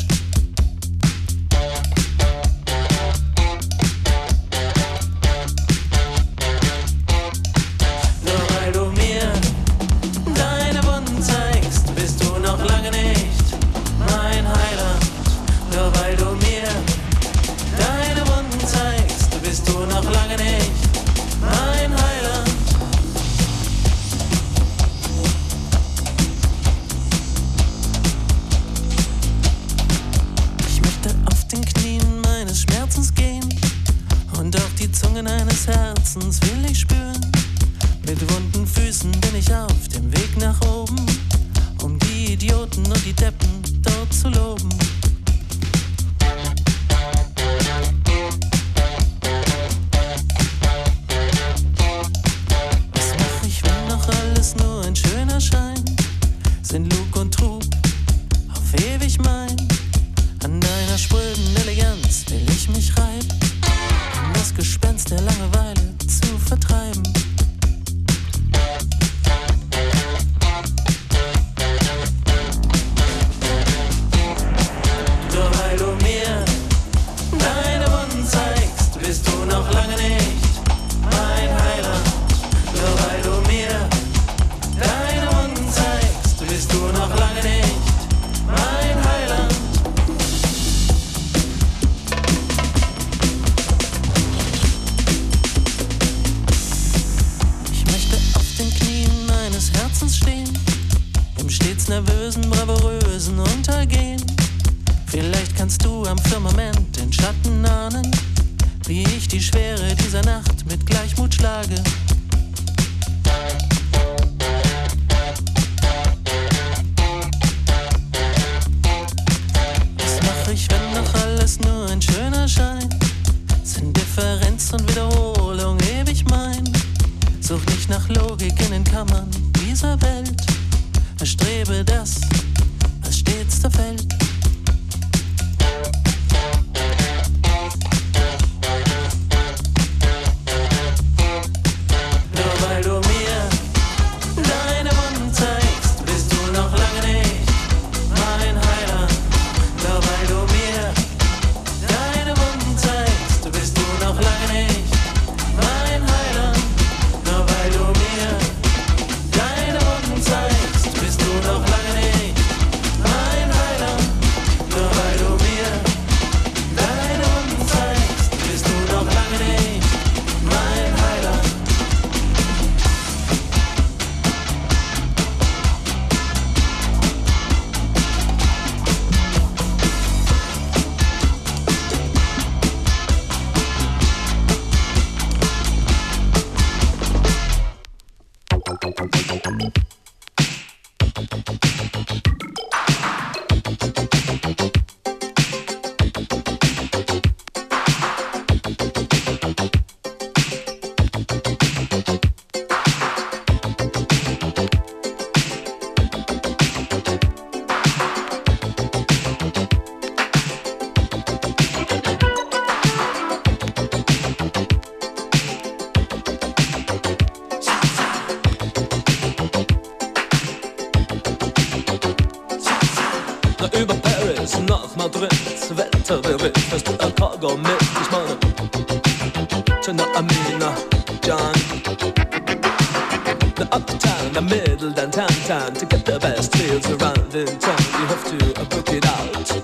To get the best deals around in town, you have to book it out.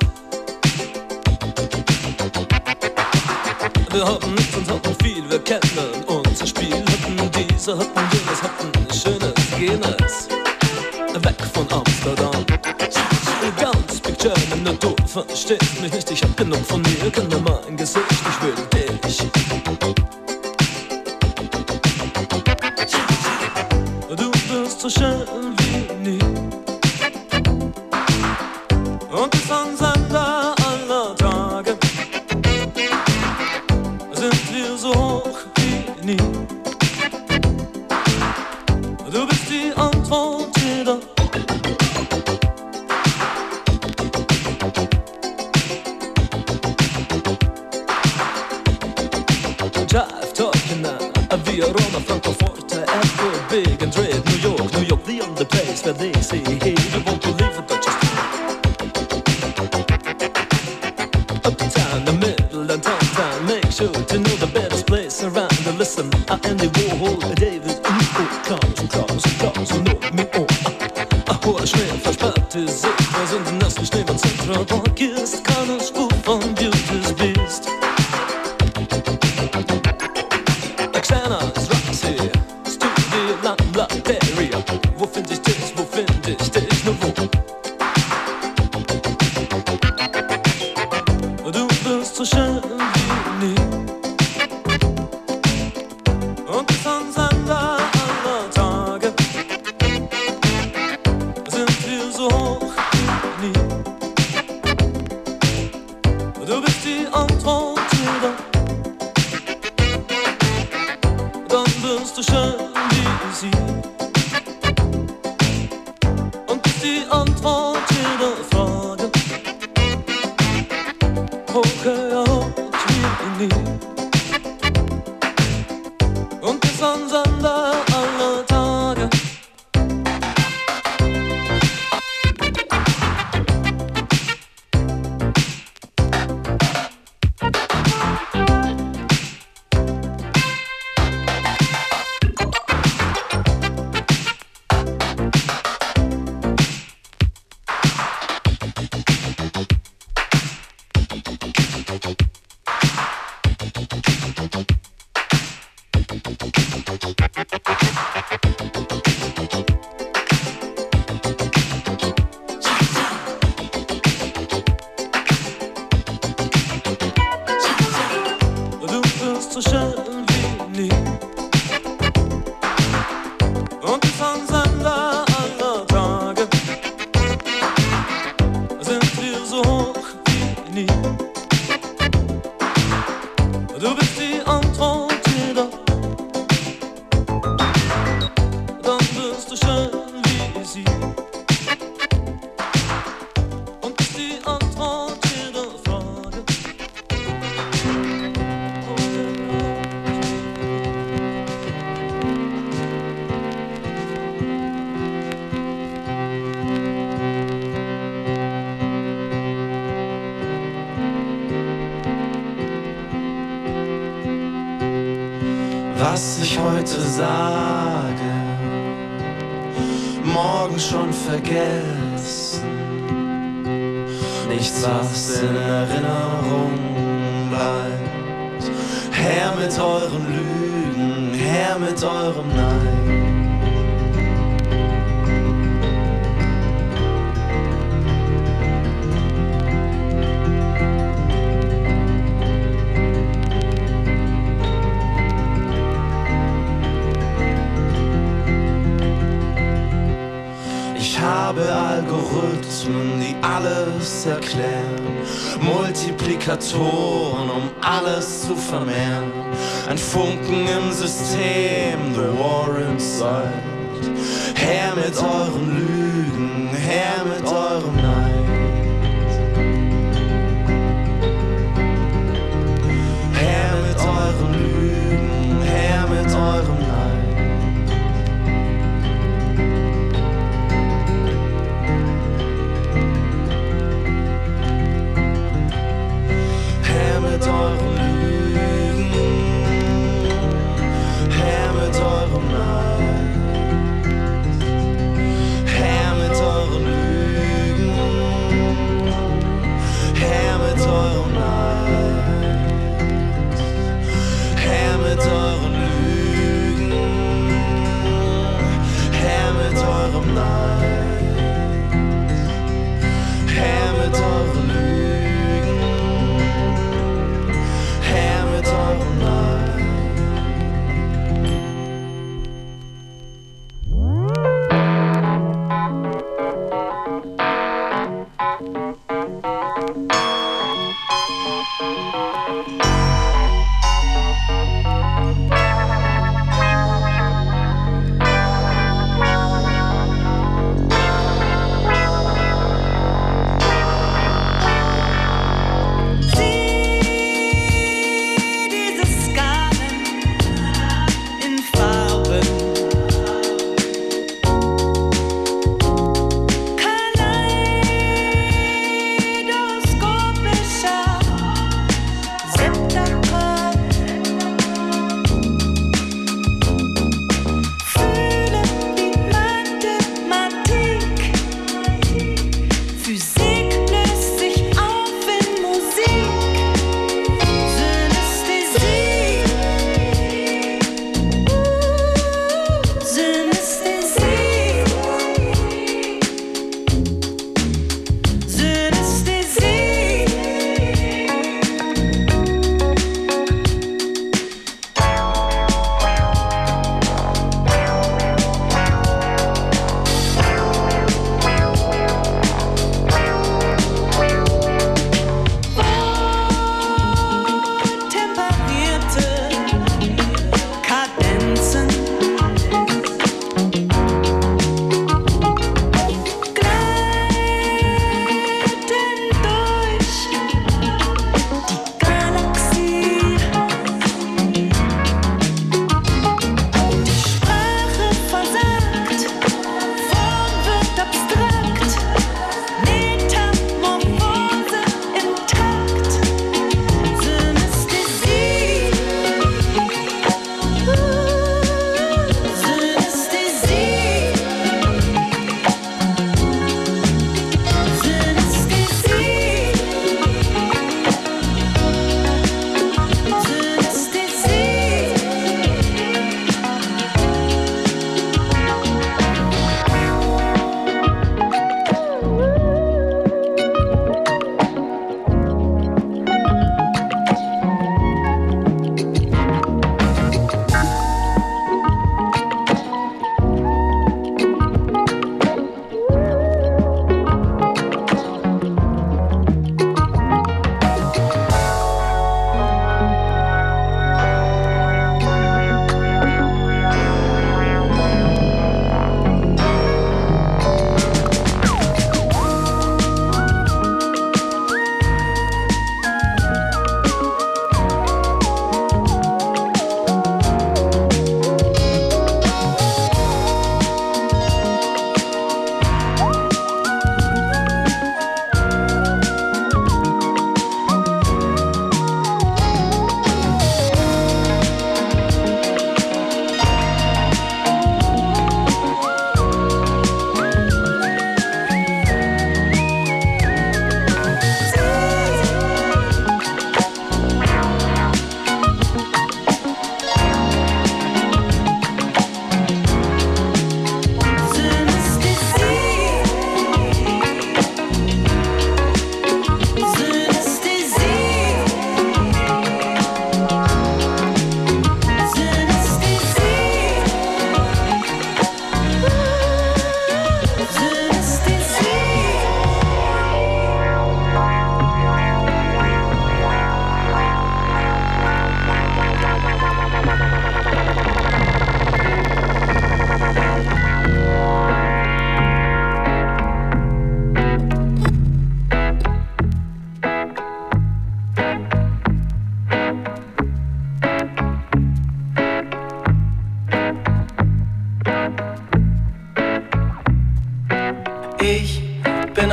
Wir hatten nichts und hatten viel, wir kennen unser Spiel. Hatten diese, hatten jenes, hatten schönes, jenes. Weg von Amsterdam, ganz picture. und du verstehst mich nicht. Ich hab genug von mir, kenn nur mein Gesicht. Ich will dich. Du bist so schön wie nie. Und die Sonnensender aller Tage sind wir so hoch wie nie. Du bist die Antwort jeder. Jive, Tokina, Aviarona, Francoforte, Apple, Big and Red, New York, New York, the only place where they say, hey, you want to live without just uptown, the middle and downtown, make sure to know the best place around. And listen, I am the Warhol, David, and you Klaus, und noch mehr, hoher Schnee, versperrte Sicht, wir sind in nassen Schneemann, Central Park ist keine Spur von Beauty's Beast. Xana's Roxy, Studio, Lamlateria. Wo find ich dich, wo find ich dich, nur wo? Du bist so schön wie nie. Und die Sonnensender aller Tage sind wir so hoch wie nie. Du bist die Antwort jeder. Bist du schön wie sie und bist die Antwort jeder Frage. Okay, auch wie nie und die Sonnensender aller Tage. So schön wie nie. Und die Sonnensender aller Tage sind wir so hoch wie nie. Du bist die Antwort jeder. Dann bist du schön wie sie. Und bist die Antwort jeder Frage. Was ich heute sage, morgen schon vergessen. Nichts, was in Erinnerung bleibt. Her mit euren Lügen, her mit eurem Algorithmen, die alles erklären, Multiplikatoren, alles zu vermehren. Ein Funken im System, the war inside. Her mit euren Lügen, her mit eurem Neid. Her mit euren Lügen, her mit eurem Neid. Her mit euren Lügen.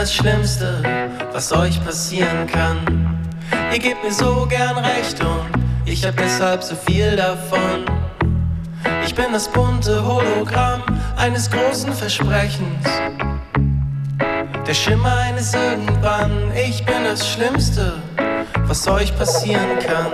das Schlimmste, was euch passieren kann. Ihr gebt mir so gern recht und ich hab deshalb so viel davon. Ich bin das bunte Hologramm eines großen Versprechens, der Schimmer eines Irgendwann. Ich bin das Schlimmste, was euch passieren kann.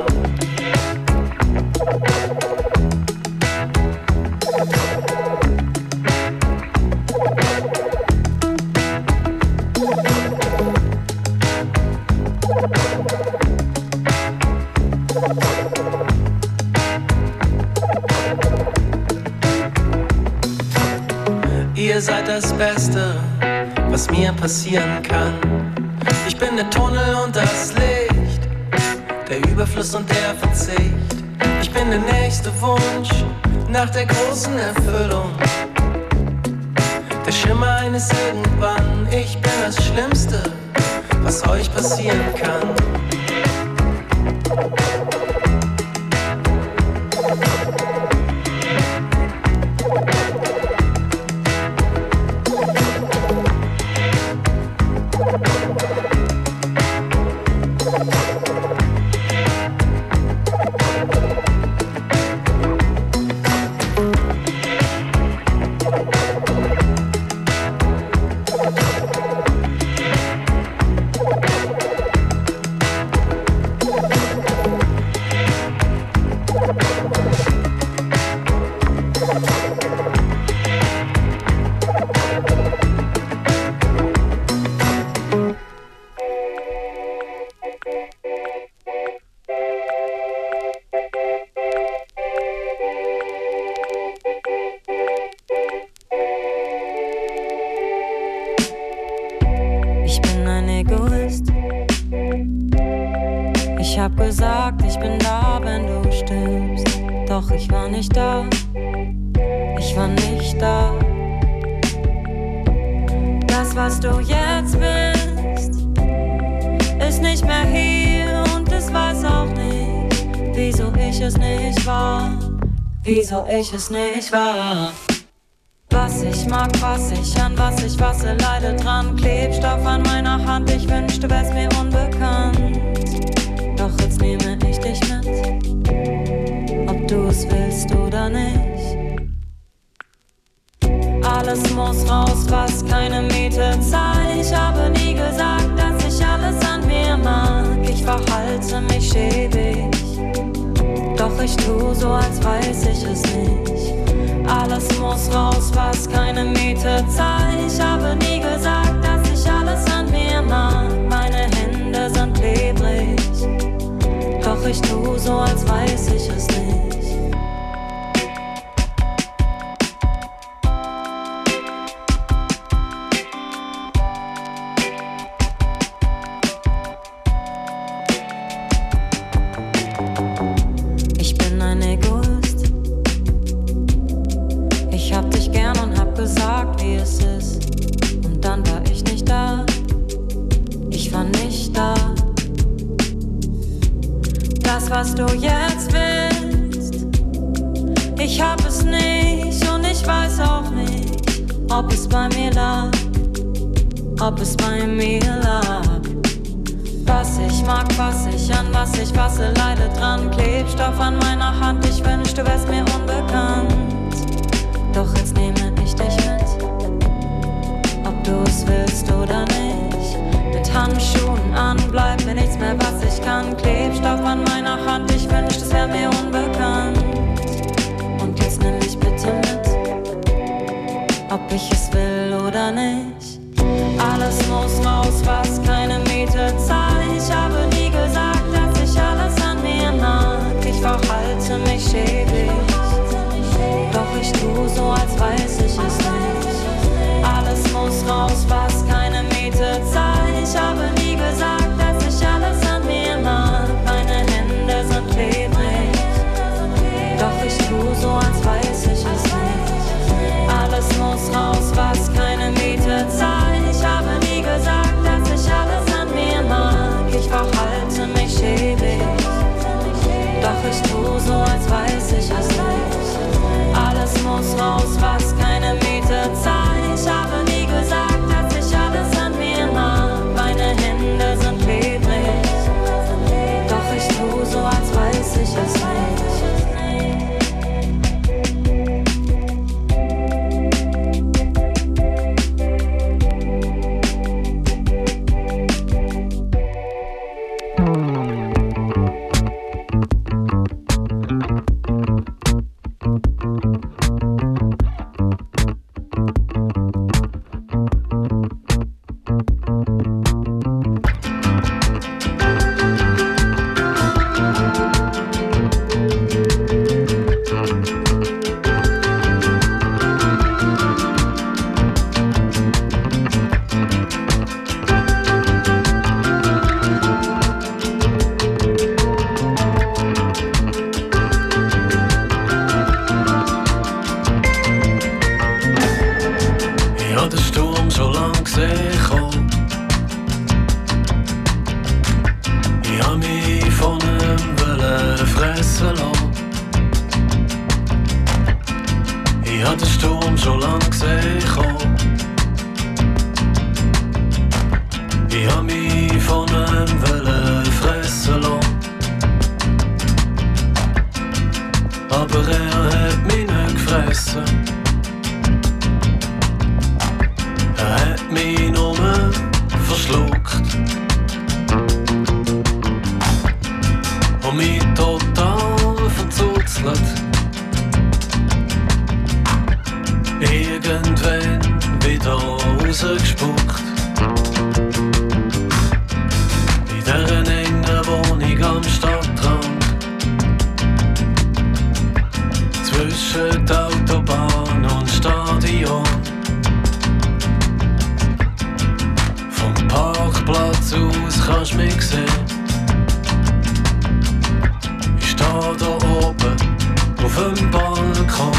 Ihr seid das Beste, was mir passieren kann. Ich bin der Tunnel und das Licht, der Überfluss und der Verzicht. Ich bin der nächste Wunsch nach der großen Erfüllung, der Schimmer eines Irgendwann. Ich bin das Schlimmste, was euch passieren kann. Ich es nicht wahr. Was ich mag, was ich an, was ich fasse, leide dran. Klebstoff an meiner Hand, ich wünschte, wär's mir unbekannt. Doch jetzt nehme ich dich mit, ob du es willst oder nicht. Alles muss raus, was keine Miete zahlt. Ich habe nie gesagt, dass ich alles an mir mag. Ich verhalte mich schäbig, doch ich tu so, als weiß ich es nicht. Alles muss raus, was keine Miete zahlt. Ich habe nie gesagt, dass ich alles an mir mag. Meine Hände sind klebrig, doch ich tu so, als weiß ich es nicht. So als weiß ich es nicht. Alles muss raus, was keine Miete Ami von einem Wellenfressalon. Ich hatte den Sturm schon lang gesehen kommen. Ich hab mich von einem Wellenfressalon. Aber hat mich nicht gefressen. Hat mich nur verschluckt. Und mich total verzuzelt. Irgendwann wieder rausgespuckt. In dieser engen Wohnung am Stadtrand. Zwischen der Autobahn und Stadion. Vom Parkplatz aus kannst du mich sehen. Ich stehe da oben auf dem Balkon.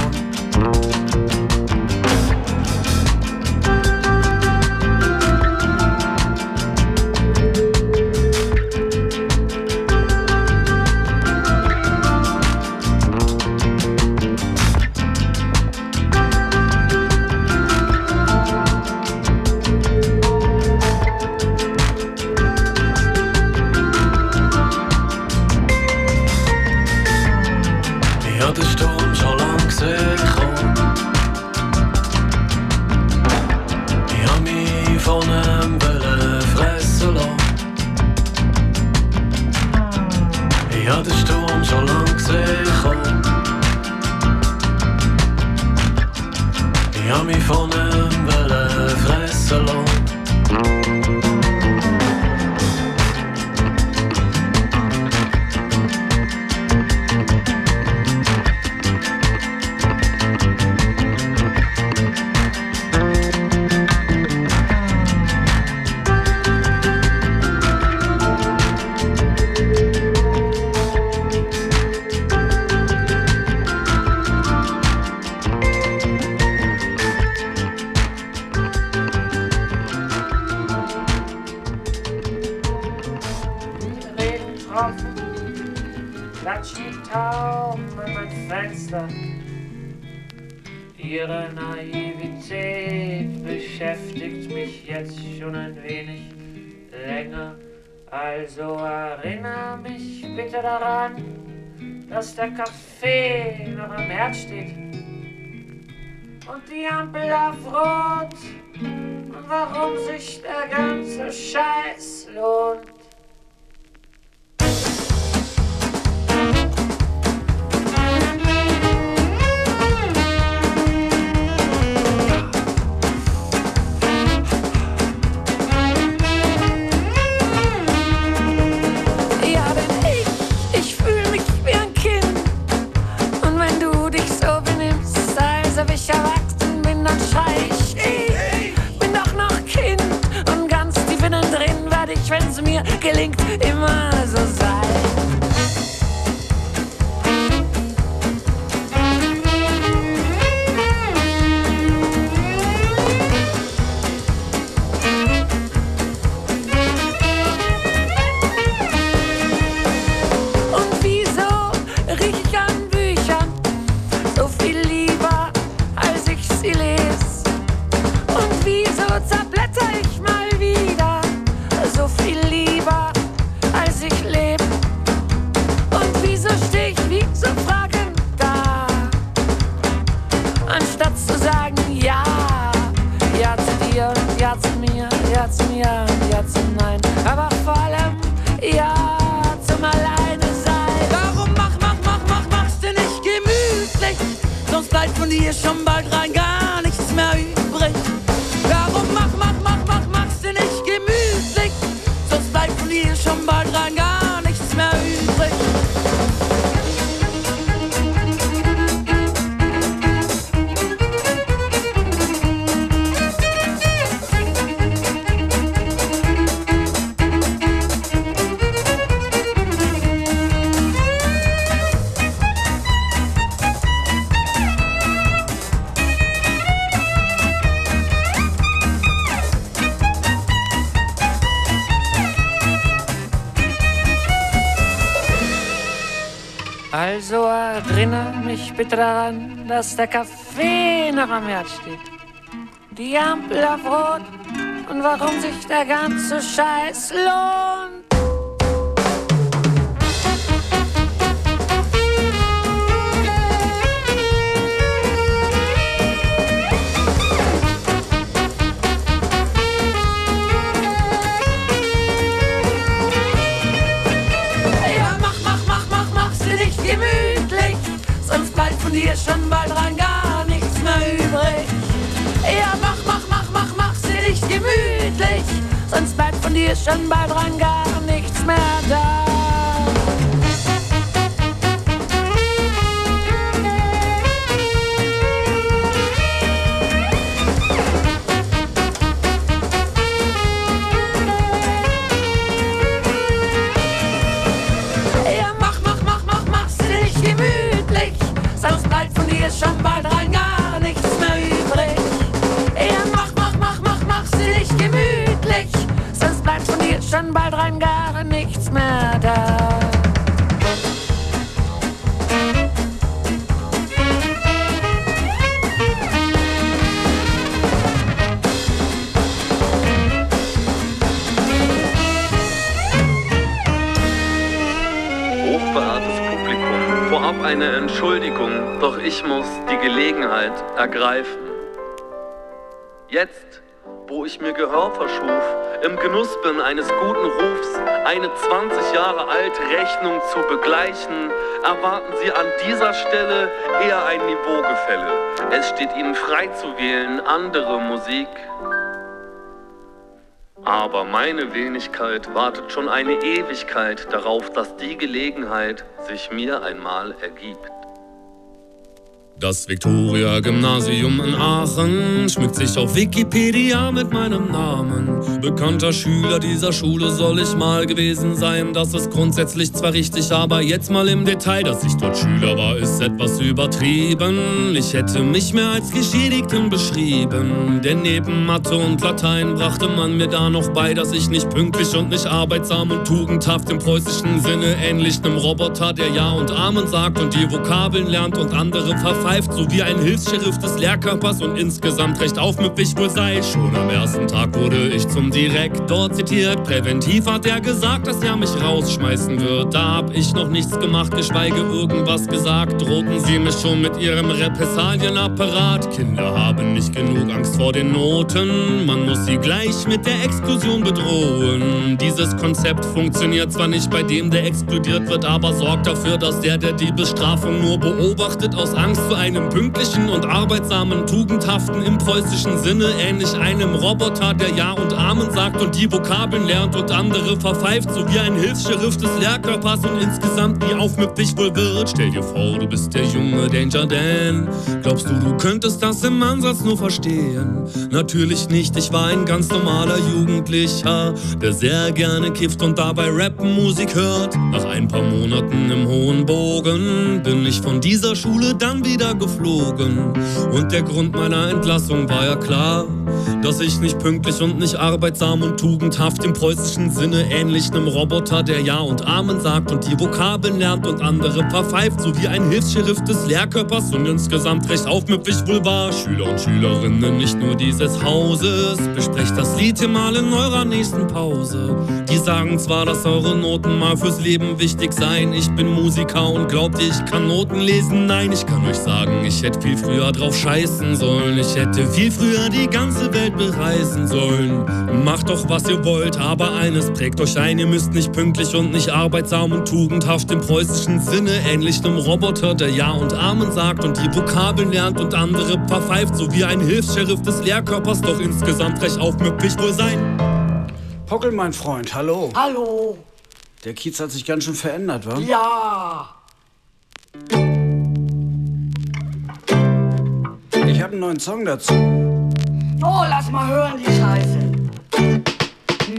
Ihre Naivität beschäftigt mich jetzt schon ein wenig länger. Also erinnere mich bitte daran, dass der Kaffee noch am Herd steht und die Ampel auf Rot und warum sich der ganze Scheiß lohnt. Gelingt immer so sein. Und wieso riech ich an Büchern so viel lieber, als ich sie lese? Und wieso zerblätter ich mal wieder so viel lieber? Ich lebe. Und wieso steh ich wie so fragend da, anstatt zu sagen ja, ja zu dir und ja zu mir, ja zu mir und ja zu nein, aber vor allem ja zum Alleinesein. Warum machst du nicht gemütlich, sonst bleibt von dir schon bald rein gar nichts mehr übrig. Warum machst du nicht gemütlich, sonst bleibt von dir schon bald rein gar nichts mehr übrig. Also erinnere mich bitte daran, dass der Kaffee noch am Herd steht. Die Ampel auf Rot und warum sich der ganze Scheiß lohnt. Hier schon bald dran gar nichts mehr übrig. Ja, mach sie dich gemütlich, sonst bleibt von dir schon bald dran gar nichts mehr da. Schon bald rein gar nichts mehr übrig. Ja, mach sie dich gemütlich, sonst bleibt von dir schon bald rein gar nichts mehr da. Eine Entschuldigung, doch ich muss die Gelegenheit ergreifen. Jetzt, wo ich mir Gehör verschuf, im Genuss bin eines guten Rufs, eine 20 Jahre alte Rechnung zu begleichen, erwarten Sie an dieser Stelle eher ein Niveaugefälle. Es steht Ihnen frei zu wählen, andere Musik. Aber meine Wenigkeit wartet schon eine Ewigkeit darauf, dass die Gelegenheit sich mir einmal ergibt. Das Viktoria-Gymnasium in Aachen schmückt sich auf Wikipedia mit meinem Namen. Bekannter Schüler dieser Schule soll ich mal gewesen sein. Das ist grundsätzlich zwar richtig, aber jetzt mal im Detail. Dass ich dort Schüler war, ist etwas übertrieben. Ich hätte mich mehr als Geschädigten beschrieben. Denn neben Mathe und Latein brachte man mir da noch bei, dass ich nicht pünktlich und nicht arbeitsam und tugendhaft im preußischen Sinne ähnlich einem Roboter, der Ja und Amen sagt und die Vokabeln lernt und andere verfeinert. So wie ein Hilfsscheriff des Lehrkörpers und insgesamt recht aufmüpfig wohl sei. Schon am ersten Tag wurde ich zum Direktor zitiert. Präventiv hat er gesagt, dass er mich rausschmeißen wird. Da hab ich noch nichts gemacht, geschweige irgendwas gesagt. Drohten sie mich schon mit ihrem Repressalienapparat. Kinder haben nicht genug Angst vor den Noten. Man muss sie gleich mit der Exklusion bedrohen. Dieses Konzept funktioniert zwar nicht bei dem, der explodiert wird, aber sorgt dafür, dass der die Bestrafung nur beobachtet aus Angst zu einem pünktlichen und arbeitsamen, tugendhaften im preußischen Sinne, ähnlich einem Roboter, der Ja und Amen sagt und die Vokabeln lernt und andere verpfeift, so wie ein Hilfsscheriff des Lehrkörpers und insgesamt nie aufmüpfig wohl wird. Stell dir vor, du bist der junge Danger Dan. Glaubst du, du könntest das im Ansatz nur verstehen? Natürlich nicht, ich war ein ganz normaler Jugendlicher, der sehr gerne kifft und dabei Rap-Musik hört. Nach ein paar Monaten im hohen Bogen bin ich von dieser Schule dann wieder geflogen. Und der Grund meiner Entlassung war ja klar, dass ich nicht pünktlich und nicht arbeitsam und tugendhaft im preußischen Sinne ähnlich einem Roboter, der Ja und Amen sagt und die Vokabeln lernt und andere verpfeift, so wie ein Hilfsscheriff des Lehrkörpers und insgesamt recht aufmüpfig wohl war. Schüler und Schülerinnen nicht nur dieses Hauses, besprecht das Lied hier mal in eurer nächsten Pause. Die sagen zwar, dass eure Noten mal fürs Leben wichtig seien. Ich bin Musiker und glaubt ihr, ich kann Noten lesen? Nein, ich kann euch sagen, ich hätte viel früher drauf scheißen sollen. Ich hätte viel früher die ganze Welt bereisen sollen. Macht doch, was ihr wollt, aber eines prägt euch ein: Ihr müsst nicht pünktlich und nicht arbeitsam und tugendhaft im preußischen Sinne ähnlich einem Roboter, der Ja und Amen sagt und die Vokabeln lernt und andere verpfeift, so wie ein Hilfsscheriff des Lehrkörpers, doch insgesamt recht aufmüpfig wohl sein. Pockel, mein Freund, hallo. Hallo. Der Kiez hat sich ganz schön verändert, wa? Ja. Ich hab einen neuen Song dazu. Oh, lass mal hören, die Scheiße.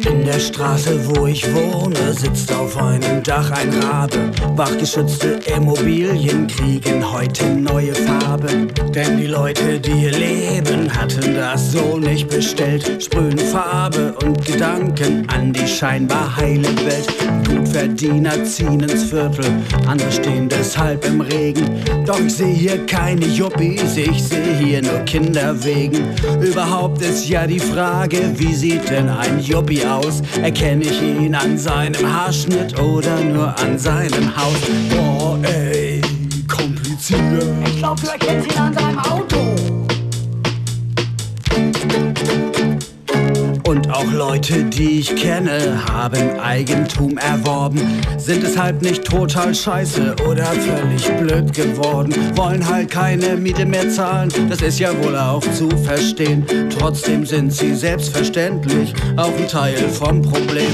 In der Straße, wo ich wohne, sitzt auf einem Dach ein Rabe. Wachgeschützte Immobilien kriegen heute neue Farben. Denn die Leute, die hier leben, hatten das so nicht bestellt. Sprühen Farbe und Gedanken an die scheinbar heile Welt. Gutverdiener ziehen ins Viertel, andere stehen deshalb im Regen. Doch ich sehe hier keine Juppies, ich sehe hier nur Kinderwegen. Überhaupt ist ja die Frage, wie sieht denn ein Juppie aus? Erkenne ich ihn an seinem Haarschnitt oder nur an seinem Haus? Boah, ey, kompliziert. Ich glaub, du erkennst ihn an seinem Auto. Und auch Leute, die ich kenne, haben Eigentum erworben. Sind deshalb nicht total scheiße oder völlig blöd geworden. Wollen halt keine Miete mehr zahlen, das ist ja wohl auch zu verstehen. Trotzdem sind sie selbstverständlich auch ein Teil vom Problem.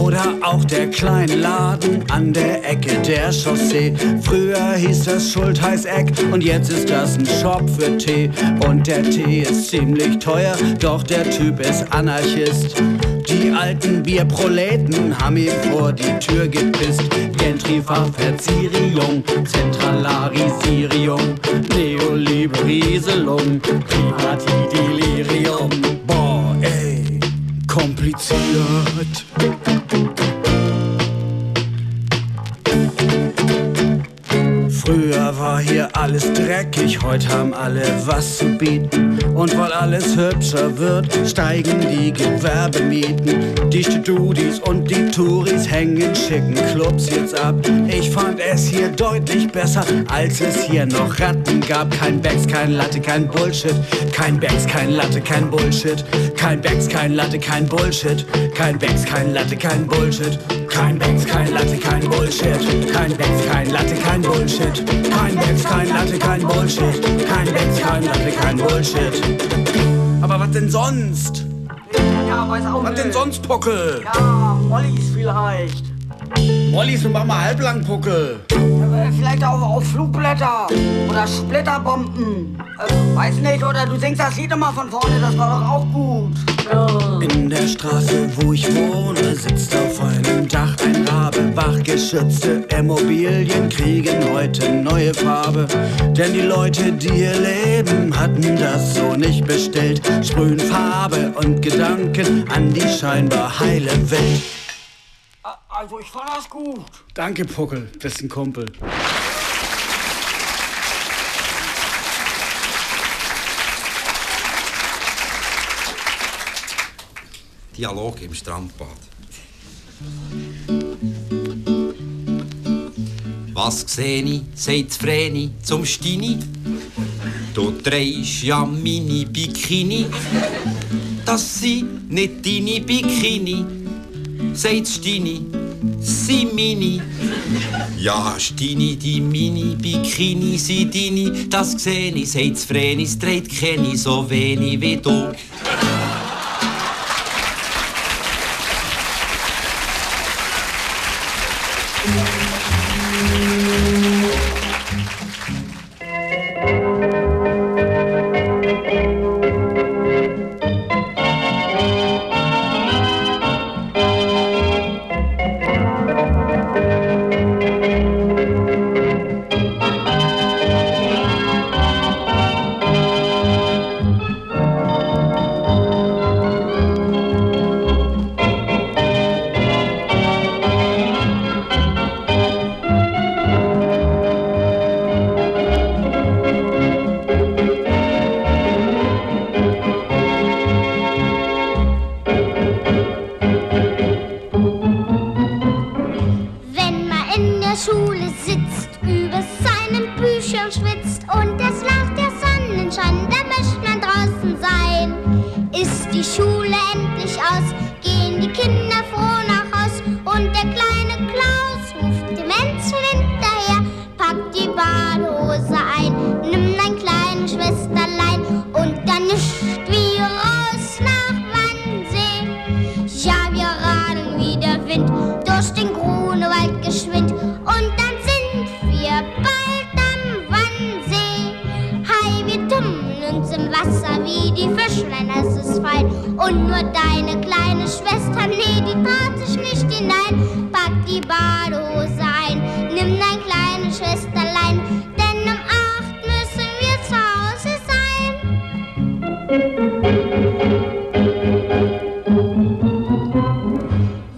Oder auch der kleine Laden an der Ecke der Chaussee. Früher hieß das Schultheißeck und jetzt ist das ein Shop für Tee. Und der Tee ist ziemlich teuer, doch der Typ ist Anarchist. Die alten Bierproleten haben ihm vor die Tür gepisst. Gentrifiziering, Zentralarisierung, Neoliberiselung, Privatdelirium. Boah, ey, kompliziert. Früher war hier alles dreckig, heute haben alle was zu bieten. Und weil alles hübscher wird, steigen die Gewerbemieten. Die Studis und die Touris hängen in schicken Clubs jetzt ab. Ich fand es hier deutlich besser, als es hier noch Ratten gab. Kein Becks, kein Latte, kein Bullshit. Kein Becks, kein Latte, kein Bullshit. Kein Becks, kein Latte, kein Bullshit. Kein Becks, kein Latte, kein Bullshit. Kein Becks, kein Latte, kein Bullshit. Kein Becks, kein Latte, kein Bullshit. Kein Becks, kein Latte, kein Bullshit. Kein Becks, kein Latte, kein Bullshit. Aber was denn sonst? Ja, weiß auch was nicht. Denn sonst, Puckel? Ja, Mollys vielleicht. Mollys und mach mal halblang, Puckel. Vielleicht auch auf Flugblätter oder Splitterbomben. Weiß nicht, oder du singst das Lied immer von vorne, das war doch auch gut. In der Straße, wo ich wohne, sitzt auf einem Dach ein Rabe. Wachgeschützte Immobilien kriegen heute neue Farbe. Denn die Leute, die hier leben, hatten das so nicht bestellt. Sprühen Farbe und Gedanken an die scheinbar heile Welt. Also ich fand das gut. Danke, Puckel, bist ein Kumpel. Dialog im Strandbad. Was gseh ich, sagt Vreni zum Stini. Du drehst ja meine Bikini. Das sind nicht deine Bikini, sagt Stini, sie mini. Ja, Stini, die mini Bikini, sie dini. Das gseh ich, sagt Vreni, es dreht keine so wenig wie du. Geschwind und dann sind wir bald am Wannsee. Libado sein. Nimm dein kleines Schwesterlein, denn um 8 müssen wir zu Hause sein.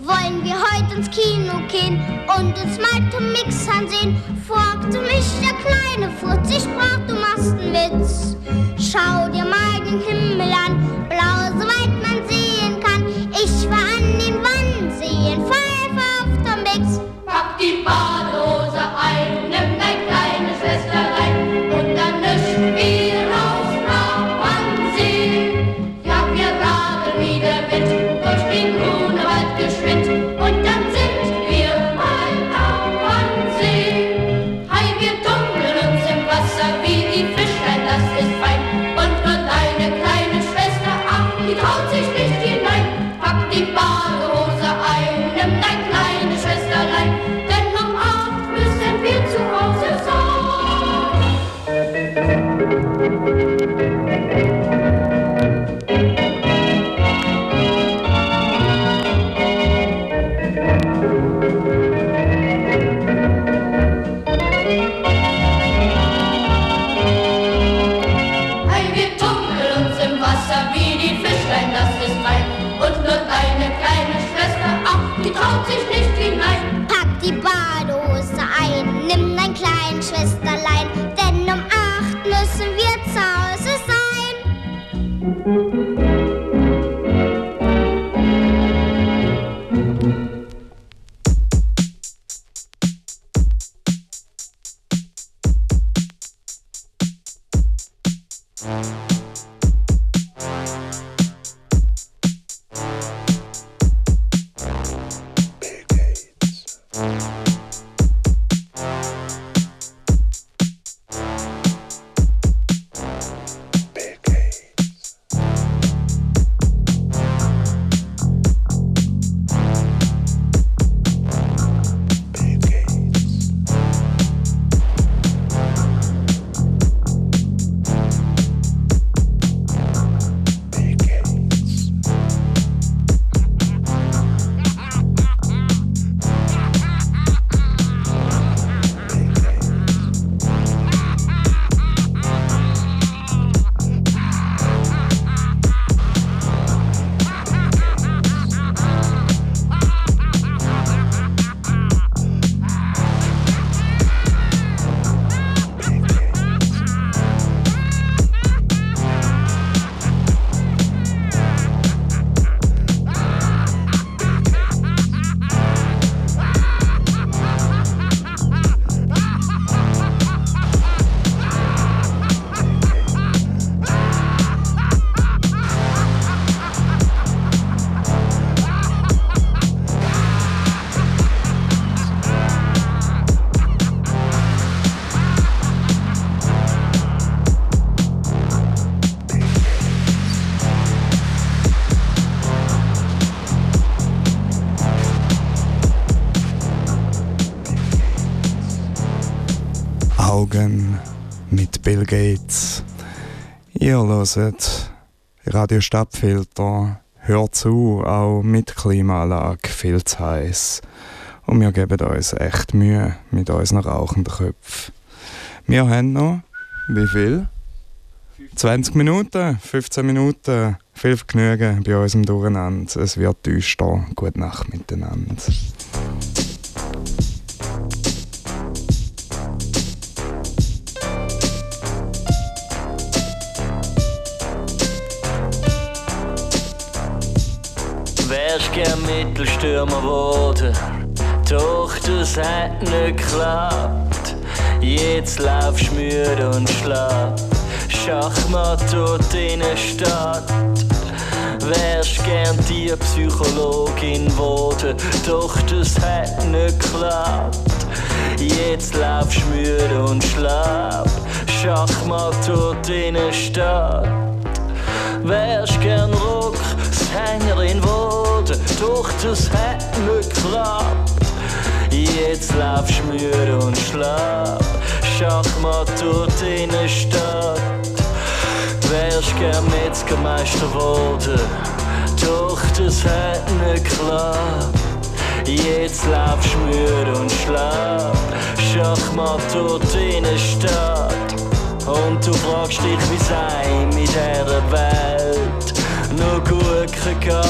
Wollen wir heute ins Kino gehen und uns mal Tom Mix ansehen? Fragte mich der kleine Furz, ich sprach, du machst einen Witz. Schau dir mal den Himmel an, blau, soweit man sehen kann. Ich war an den Wannseen, pfeif auf Tom Mix. Pack die Badehose ein, nimm dein kleines Schwesterlein und dann nüscht wir raus nach Wannsee. Ja, wir radeln wieder mit, durch den Grunewald geschwind und dann sind wir mal am Wannsee. Hei, wir tummeln uns im Wasser wie die Fischlein, das ist fein. Und nur deine kleine Schwester, ach, die traut sich nicht hinein. Pack die Badehose ein, nimm dein kleines Schwesterlein, denn um 8 müssen wir zu Hause sein. Hey, wir tummeln uns im Wasser wie die Fischlein, das ist fein. Und nur deine kleine Schwester, ach, die traut sich nicht hinein. Pack die Badehose ein, nimm dein kleines Schwesterlein, denn um 8 müssen wir zu Hause sein. Mit Bill Gates. Ihr hört Radio Stadtfilter, hört zu, auch mit Klimaanlage, viel zu heiß. Und wir geben uns echt Mühe mit unseren rauchenden Köpfen. Wir haben noch, wie viel? 20 Minuten, 15 Minuten, viel Genügen bei unserem Durcheinander. Es wird düster. Gute Nacht miteinander. Wärst gern Mittelstürmer wurde, doch das hat nicht geklappt. Jetzt laufst müde und schlapp, Schachmatt dort in der Stadt. Wärst gern die Psychologin wurde, doch das hat nicht geklappt. Jetzt laufst müde und schlapp, Schachmatt dort in der Stadt. Wärst gern Rockshängerin wurde, doch das hat nicht geklappt. Jetzt laufst müde und schlapp, Schachmatt dort in der Stadt. Wärst gern Metzgermeister wurde, doch das hat nicht geklappt. Jetzt lauf, schmür und schlag Schachmatt dort in der Stadt. Und du fragst dich, wie es einem in dieser Welt noch gut kann gehen.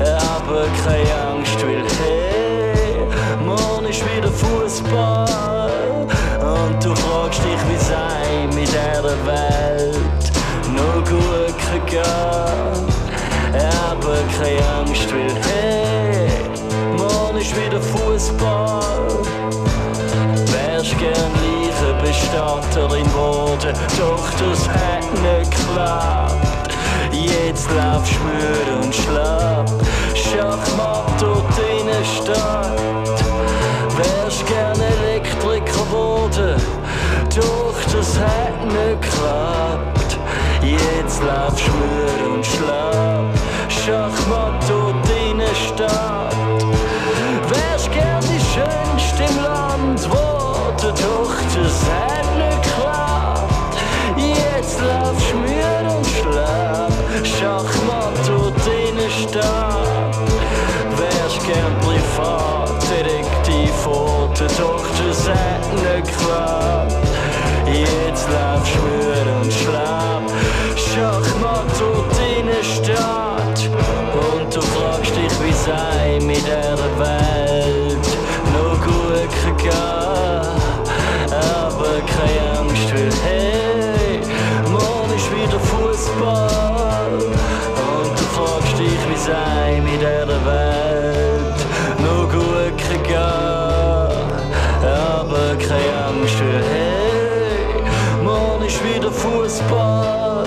Aber keine Angst, weil hey, morgen ist wieder Fußball. Und du fragst dich, wie es einem in dieser Welt noch gut kann gehen. Aber keine Angst, weil hey, morgen ist wieder Fußball. Wärst gern Leichenbestatterin geworden, doch das hat nicht geklappt. Jetzt lauf, schmür und schlapp, Schachmatt dort in der Stadt. Wärst gern Elektriker geworden, doch das hat nicht geklappt. Jetzt lauf, schmür und schlapp, Schachmatt dort in der Stadt. Wärst gern die Schönste im Land geworden, doch das hat nicht geklappt. Jetzt lauf, schmür und schlapp, Schachmatt dort in der Stadt. Wärst gern Privatdetektiv geworden, doch das hat nicht geklappt. Jetzt lauf, schmür und schlapp, Schachmatt dort in der Stadt. Und du fragst dich, wie es einem in dieser Welt noch gut kann gehen. Aber keine Angst, weil hey, morgen ist wieder Fußball. Und du fragst dich, wie es einem in dieser Welt noch gut kann gehen. Aber keine Angst, weil hey, morgen ist wieder Fußball.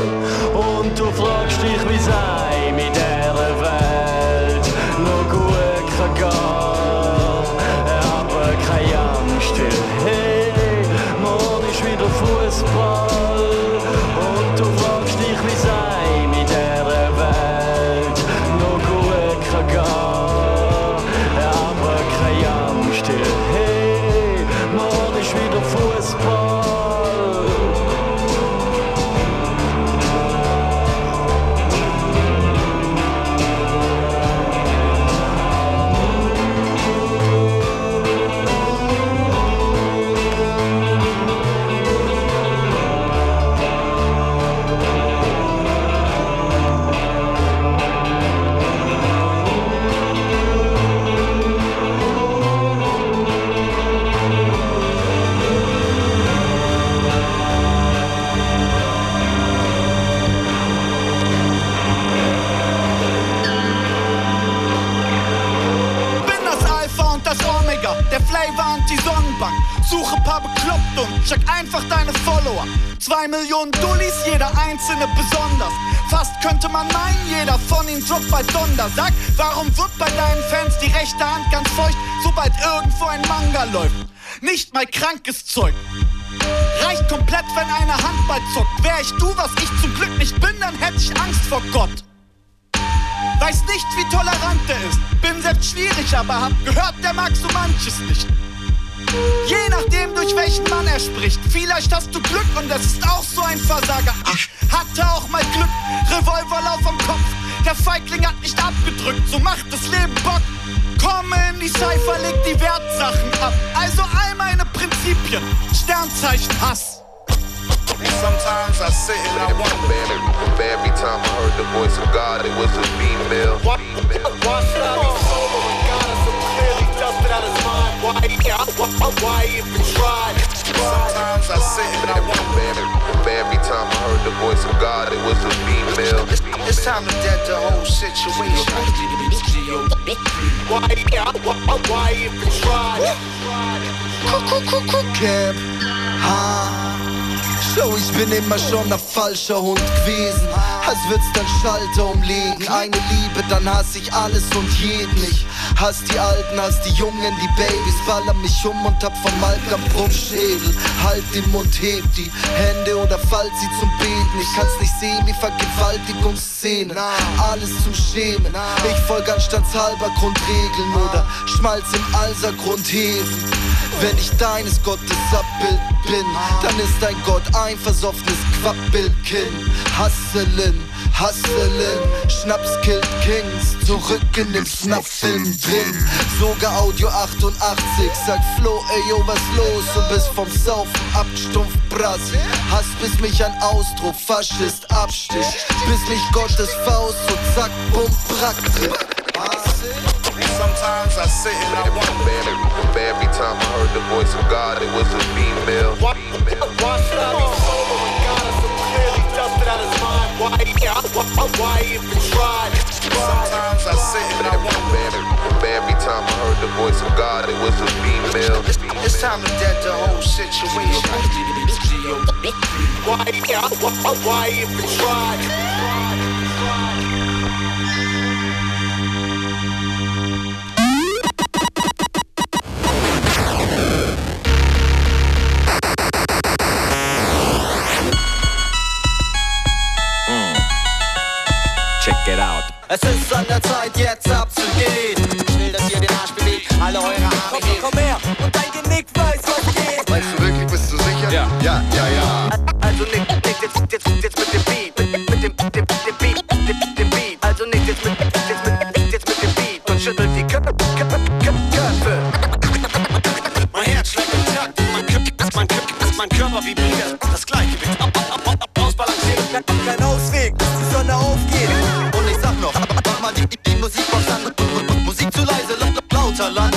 Und du fragst dich, wie es einem in dieser Welt noch gut kann gehen. Aber keine Angst, hey, morgen ist wieder Fußball. Und du fragst dich, wie es einem in dieser Welt noch gut kann gehen. Aber keine Angst, hey, morgen ist wieder Fußball. Der Flavor und die Sonnenbank. Suche ein paar Bekloppte und check einfach deine Follower. 2 Millionen Dullis, jeder einzelne besonders. Fast könnte man meinen, jeder von ihnen droppt bald Donder. Sag, warum wird bei deinen Fans die rechte Hand ganz feucht, sobald irgendwo ein Manga läuft? Nicht mal krankes Zeug. Reicht komplett, wenn einer Handball zockt. Wär ich du, was ich zum Glück nicht bin, dann hätte ich Angst vor Gott. Weiß nicht, wie tolerant er ist. Bin selbst schwierig, aber hab gehört, der mag so manches nicht. Je nachdem, durch welchen Mann er spricht. Vielleicht hast du Glück und das ist auch so ein Versager. Ich hatte auch mal Glück, Revolverlauf am Kopf. Der Feigling hat nicht abgedrückt, so macht das Leben Bock. Komme in die Cypher, leg die Wertsachen ab. Also all meine Prinzipien, Sternzeichen Hass. Sometimes I sit and I wonder. Every time I heard the voice of God, it was a female. Why should I be solo when God is so clearly dusted out his mind? Why even try? Sometimes I sit and I wonder. Every time I heard the voice of God, it was a female. It's time to dead the whole situation. Why even try? Camp, So, ich bin immer schon ein falscher Hund gewesen. Als wird's dann Schalter umlegen. Eine Liebe, dann hass ich alles und jeden. Ich hass die Alten, hass die Jungen, die Babys. Baller mich und hab vom Malkam Brummschädel. Halt den Mund, heb die Hände oder fall sie zum Beten. Ich kann's nicht sehen wie Vergewaltigungsszenen. Alles zum Schämen. Ich folg anstandshalber Grundregeln oder Schmalz im Alser Grundhäfen. Wenn ich deines Gottes Abbild bin, dann ist dein Gott ein versoffenes Quappelkind. Hasselin, Hustlen, Schnaps killt Kings, zurück in den Schnappfilm drin. Sogar Audio 88, sag Flo, ey yo, was los? Du bist vom Saufen abstumpf Brass. Hass bis mich ein Ausdruck, Faschist, Abstich, bis mich Gottes Faust so zack, bumm, brack tritt. Sometimes I sit and I wonder. Every time I heard the voice of God, it was a female. Why should I be sober when God is so clearly dusted out his mind? Why even try? Sometimes I sit and I wonder. Every time I heard the voice of God, it was a female. It's time to dead the whole situation. Why even try? Es ist an der Zeit, jetzt abzugehen. Ich will, dass ihr den Arsch bewegt, alle eure Haare. Komm her, und dein Genick weiß, was geht. Weißt du wirklich, bist du sicher? Ja, ja, ja, ja. Also nick, jetzt mit dem Beat. Mit dem Beat. Also nick, jetzt mit dem Beat. Und schüttelt die Köpfe. Mein Herz schlägt im Takt. Mein Körper vibriert. Das Gleichgewicht ausbalanciert. Kein Ausweg, bis die Sonne aufgeht. Musik zu leise, lauter Land.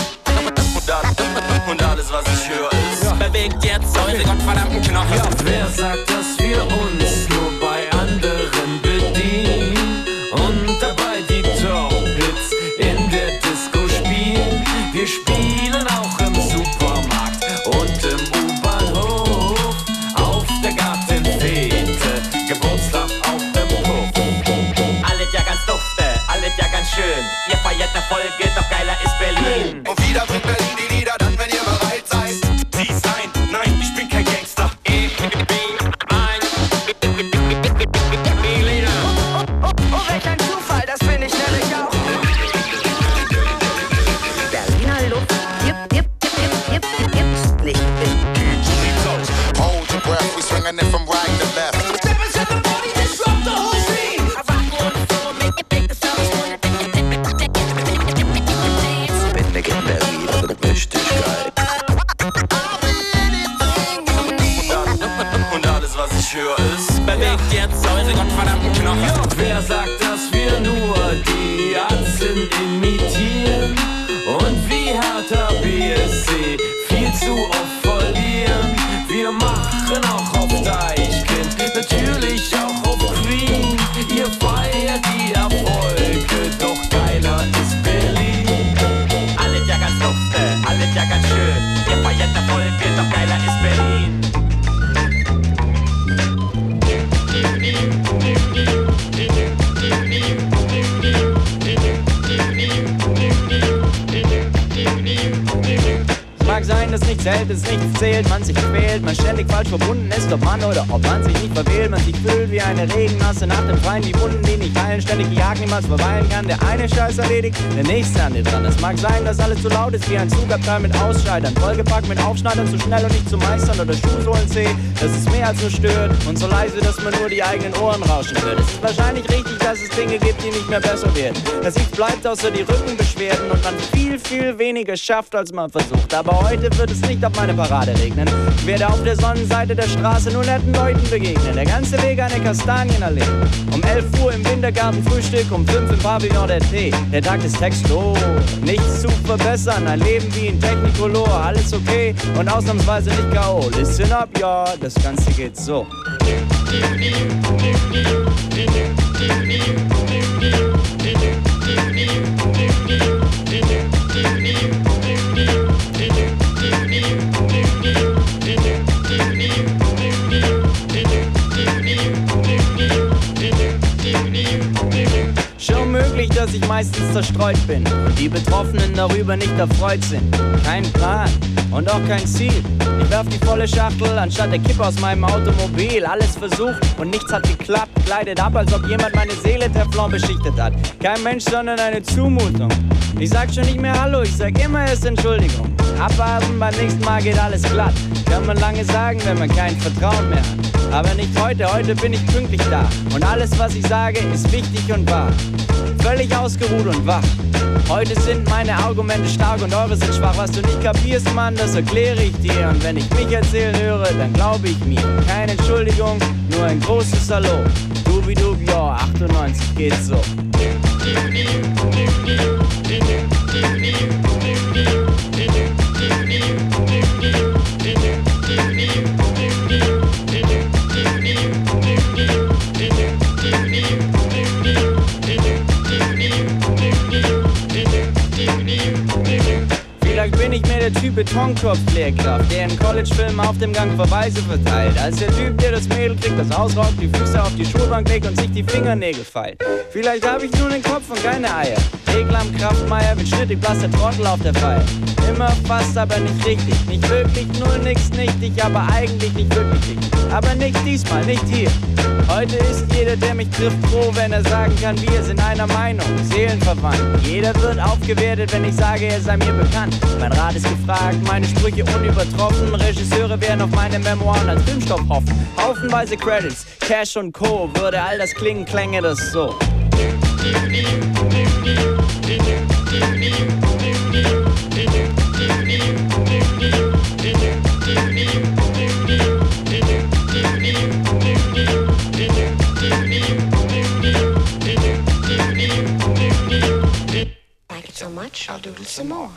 Und alles, was ich höre, ist ja. Bewegt jetzt eure gottverdammten Knochen. Ja. Wer sagt, dass wir uns nur bei anderen bedienen und dabei die Top-Hits in der Disco spielen? Wir spielen auch im Supermarkt und im U-Bahnhof, auf der Gartenfete, Geburtstag auf dem Hof. Alle ja ganz dufte, alle ja ganz schön. Ihr feiert eine Folge, doch geiler ist Berlin. Und wieder bringt Berlin die Lieder, dann wenn ihr bereit seid. Sie sein, nein, ich bin kein Gangster. Ich bin ein Berliner. Oh, welch ein Zufall, das bin ich nämlich auch. Berliner Luft, gibt's nicht. Hold your breath, we swinging it from right to left. Wer sagt, dass wir nur die Atzen imitieren und wie Hertha BSC viel zu oft verlieren? Wir machen auch auf Deichkind, natürlich auch auf Queen. Ihr feiert die Erfolge, doch geiler ist Berlin. Alle ja ganz dufte, alle ja ganz schön. Ihr feiert Erfolge, doch geiler ist Berlin. Mag sein, dass nichts hält, dass nichts zählt, man sich quält, man ständig falsch verbunden ist, ob man oder ob man sich nicht verwählt, man sich fühlt wie eine Regenmasse nach dem Freien, die Wunden, die nicht heilen, ständig die Jagd niemals verweilen kann, der eine Scheiß erledigt, der nächste an dir dran. Es mag sein, dass alles zu laut ist, wie ein Zugabteil mit Ausscheidern, vollgepackt mit Aufschneidern, zu schnell und nicht zu meistern oder Schuhsohlen zäh, dass es mehr als nur stört und so leise, dass man nur die eigenen Ohren rauschen hört. Es ist wahrscheinlich richtig, dass es Dinge gibt, die nicht mehr besser werden, dass nichts bleibt außer die Rückenbeschwerden und man viel, viel weniger schafft, als man versucht, aber heute wird es nicht auf meine Parade regnen. Ich werde auf der Sonnenseite der Straße nur netten Leuten begegnen. Der ganze Weg eine Kastanienallee. Um 11 Uhr im Wintergarten Frühstück, um 5 im Pavillon der Tee. Der Tag des Texto. Nichts zu verbessern, ein Leben wie in Technicolor. Alles okay und ausnahmsweise nicht K.O. Listen up, ja, das Ganze geht so. Dass ich meistens zerstreut bin und die Betroffenen darüber nicht erfreut sind. Kein Plan und auch kein Ziel. Ich werf die volle Schachtel anstatt der Kippe aus meinem Automobil. Alles versucht und nichts hat geklappt. Kleidet ab, als ob jemand meine Seele Teflon beschichtet hat. Kein Mensch, sondern eine Zumutung. Ich sag schon nicht mehr Hallo, ich sag immer erst Entschuldigung. Abwarten, beim nächsten Mal geht alles glatt. Kann man lange sagen, wenn man kein Vertrauen mehr hat. Aber nicht heute, heute bin ich pünktlich da. Und alles, was ich sage, ist wichtig und wahr. Völlig ausgeruht und wach. Heute sind meine Argumente stark und eure sind schwach. Was du nicht kapierst, Mann, das erkläre ich dir. Und wenn ich mich erzählen höre, dann glaube ich mir. Keine Entschuldigung, nur ein großes Hallo. Dubi-dubi, oh, 98 geht so. Vielleicht bin ich mehr der Typ Betonkopf-Lehrkraft, der in College-Filmen auf dem Gang Verweise verteilt. Als der Typ, der das Mädel kriegt, das ausraubt, die Füße auf die Schulbank legt und sich die Fingernägel feilt. Vielleicht hab ich nur den Kopf und keine Eier. Regel am Kraftmeier, bin schnittig, blass der Trottel auf der Pfeil. Immer fast, aber nicht richtig. Nicht wirklich, null, nix, nicht ich, aber eigentlich nicht wirklich ich. Aber nicht diesmal, nicht hier. Heute ist jeder, der mich trifft, froh, wenn er sagen kann, wir sind einer Meinung, seelenverwandt. Jeder wird aufgewertet, wenn ich sage, er sei mir bekannt. Mein Rat ist gefragt, meine Sprüche unübertroffen. Regisseure werden auf meine Memoiren als Filmstoff hoffen. Haufenweise Credits, Cash und Co. Würde all das klingen, klänge das so. Like it so much, I'll doodle some more.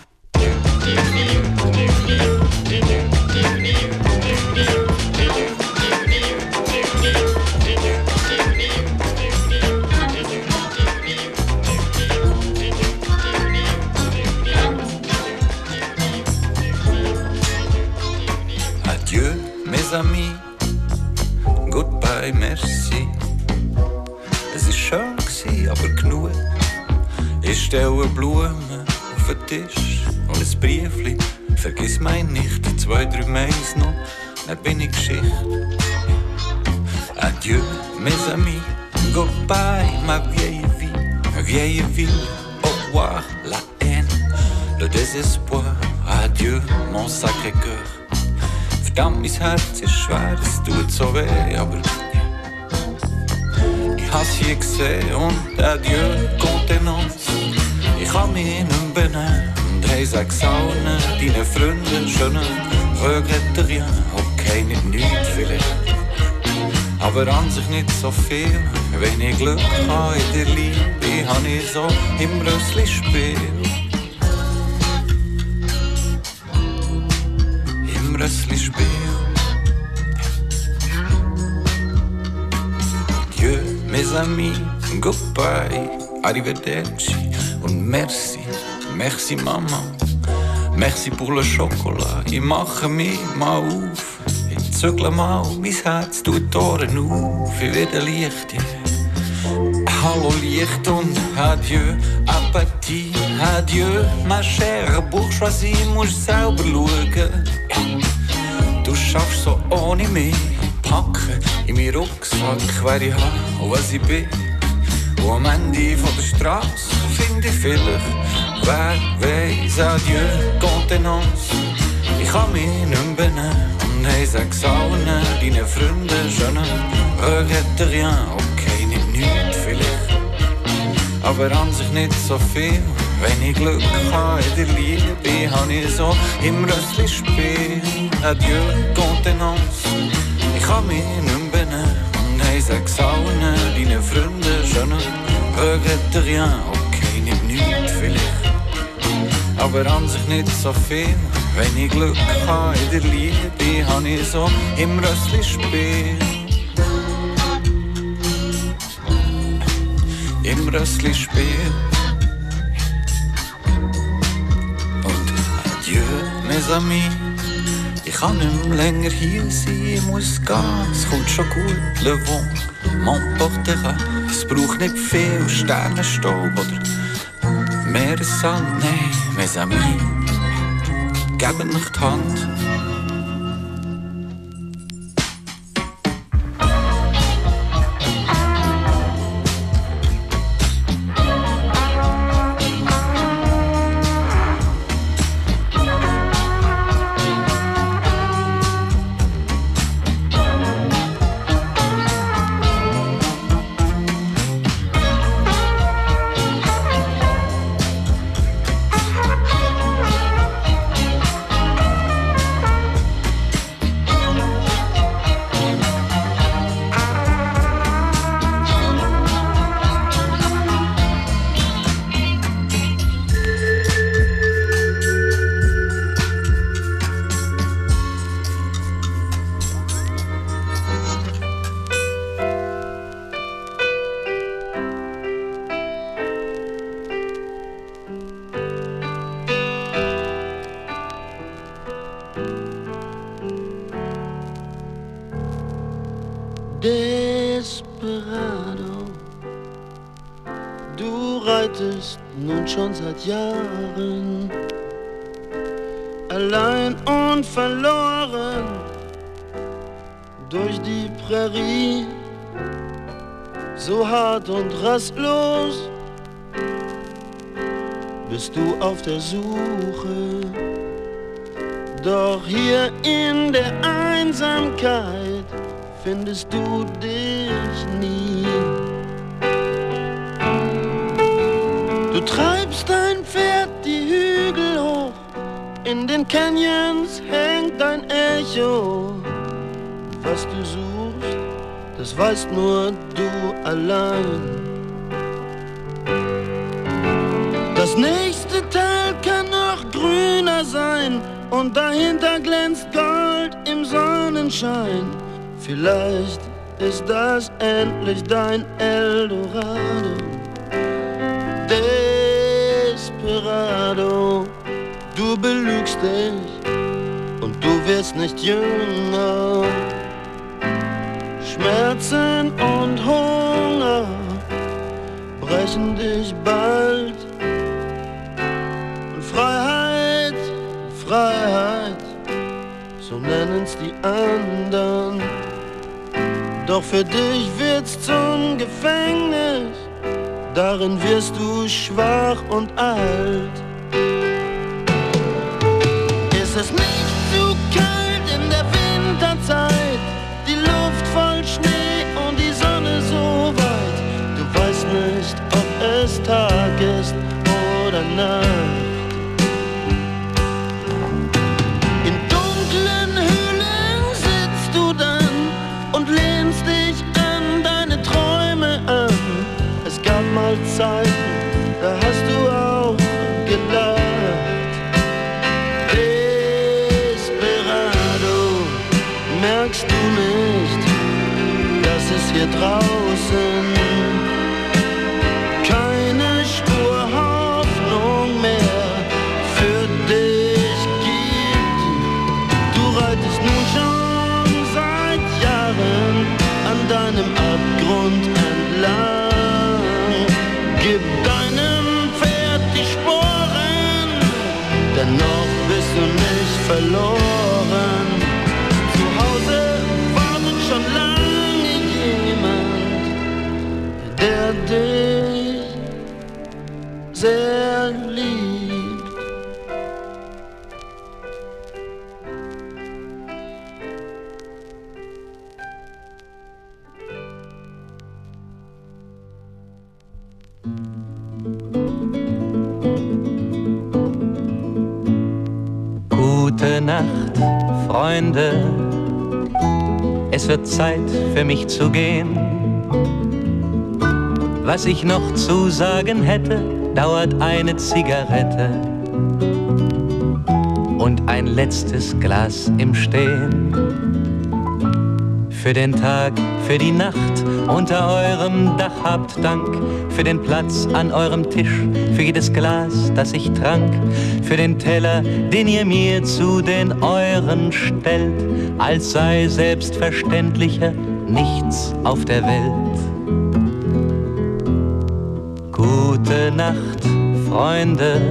Adieu, mes amis. Goodbye, merci. Es ist schön gewesen, aber genug. Ich stelle Blumen auf den Tisch und ein Briefli, vergiss mein nicht, 2, 3 Mails noch, dann bin ich Geschichte. Adieu, mes amis, goodbye, ma vieille vie, au revoir, la haine, le désespoir, adieu, mon sacré cœur. Verdammt, mein Herz ist schwer, es tut so weh, aber ich hasse hier gesehen und adieu, Kontenance. Ich kann mich nicht benehmen und hey, sag's auch nicht deinen Freunden, schönen Regretterien. Okay, nicht nichts vielleicht, aber an sich nicht so viel. Wenn ich Glück habe in der Liebe, habe ich so im Rössli-Spiel. Im Rössli-Spiel. Adieu, mes amis, goodbye, arrivederci. Und merci, merci Maman, merci pour le Schokolade. Ich mache mich mal auf, ich zügle mal, mein Herz tut die Ohren auf. Ich werde Licht, hallo Licht und adieu, Appetit, adieu, ma chère Bourgeoisie, musst selber schauen. Du schaffst so ohne mich, packen in meinen Rucksack, wer ich habe und was ich bin. Und am Ende von der Straße finde ich vielleicht, wer weiss, adieu, Kontenance. Ich kann mich nicht benehmen und hey, sag's allen deinen Freunden, schönen Regretterien. Okay, nicht nichts vielleicht, aber an sich nicht so viel. Wenn ich Glück habe in der Liebe, habe ich so im Rössli-Spiel. Adieu, Kontenance. Ich kann mich nicht benehmen. Hey, sag's allen deinen Freunden, schönen Regretterien. Okay, nicht nichts vielleicht, aber an sich nicht so viel. Wenn ich Glück habe in der Liebe, habe ich so im Rössli-Spiel. Im Rössli-Spiel. Und adieu, mes amis. Ich kann nicht mehr länger hier sein, ich muss gehen, es kommt schon gut, le vent m'emportera. Es braucht nicht viel Sternenstaub oder Wir sollen nehmen, mes amis, geben euch die Hand. Desperado, du reitest nun schon seit Jahren allein und verloren durch die Prärie, so hart und rastlos bist du auf der Suche. Doch hier in der Einsamkeit findest du dich nie. Du treibst dein Pferd die Hügel hoch, in den Canyons hängt dein Echo. Was du suchst, das weißt nur du allein. Das nächste Tal kann noch grüner sein und dahinter glänzt Gold im Sonnenschein. Vielleicht ist das endlich dein Eldorado. Desperado, du belügst dich und du wirst nicht jünger. Schmerzen und Hunger brechen dich bald. Und Freiheit, Freiheit, so nennen's die anderen. Doch für dich wird's zum Gefängnis, darin wirst du schwach und alt. Ist es nicht zu kalt in der Winterzeit, die Luft voll Schnee und die Sonne so weit? Du weißt nicht, ob es Tag ist oder Nacht. Mal Zeiten, da hast du auch gelacht. Desperado, merkst du nicht, dass es hier draußen keine sture Hoffnung mehr für dich gibt? Du reitest nun schon seit Jahren an deinem Abgrund entlang. Gib deinem Pferd die Sporen, dennoch bist du nicht verloren. Zu Hause wartet schon lange jemand, der dich sehr liebt. Gute Nacht, Freunde, es wird Zeit für mich zu gehen. Was ich noch zu sagen hätte, dauert eine Zigarette und ein letztes Glas im Stehen. Für den Tag, für die Nacht, unter eurem Dach habt Dank, für den Platz an eurem Tisch, für jedes Glas, das ich trank, für den Teller, den ihr mir zu den euren stellt, als sei selbstverständlicher nichts auf der Welt. Gute Nacht, Freunde,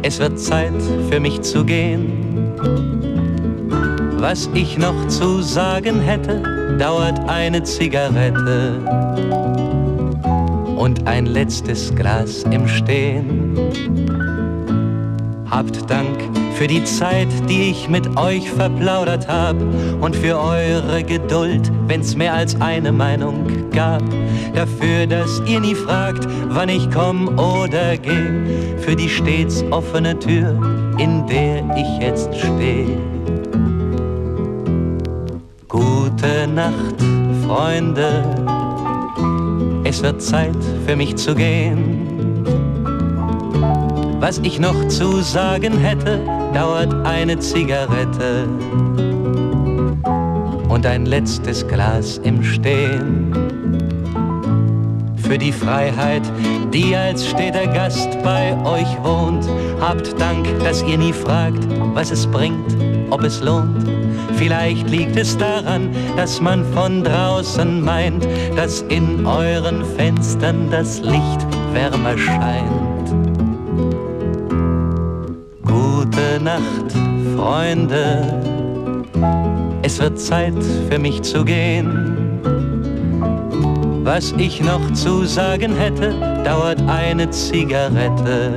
es wird Zeit für mich zu gehen. Was ich noch zu sagen hätte, dauert eine Zigarette und ein letztes Glas im Stehen. Habt Dank für die Zeit, die ich mit euch verplaudert hab, und für eure Geduld, wenn's mehr als eine Meinung gab. Dafür, dass ihr nie fragt, wann ich komm oder geh, für die stets offene Tür, in der ich jetzt steh. Gute Nacht, Freunde, es wird Zeit für mich zu gehen. Was ich noch zu sagen hätte, dauert eine Zigarette und ein letztes Glas im Stehen. Für die Freiheit, die als steter Gast bei euch wohnt. Habt Dank, dass ihr nie fragt, was es bringt, ob es lohnt. Vielleicht liegt es daran, dass man von draußen meint, dass in euren Fenstern das Licht wärmer scheint. Gute Nacht, Freunde, es wird Zeit für mich zu gehen. Was ich noch zu sagen hätte, dauert eine Zigarette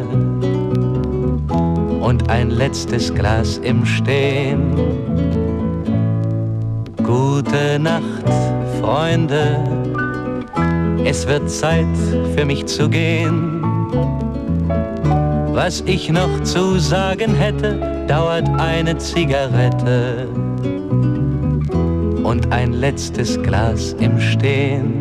und ein letztes Glas im Stehen. Gute Nacht, Freunde, es wird Zeit für mich zu gehen. Was ich noch zu sagen hätte, dauert eine Zigarette und ein letztes Glas im Stehen.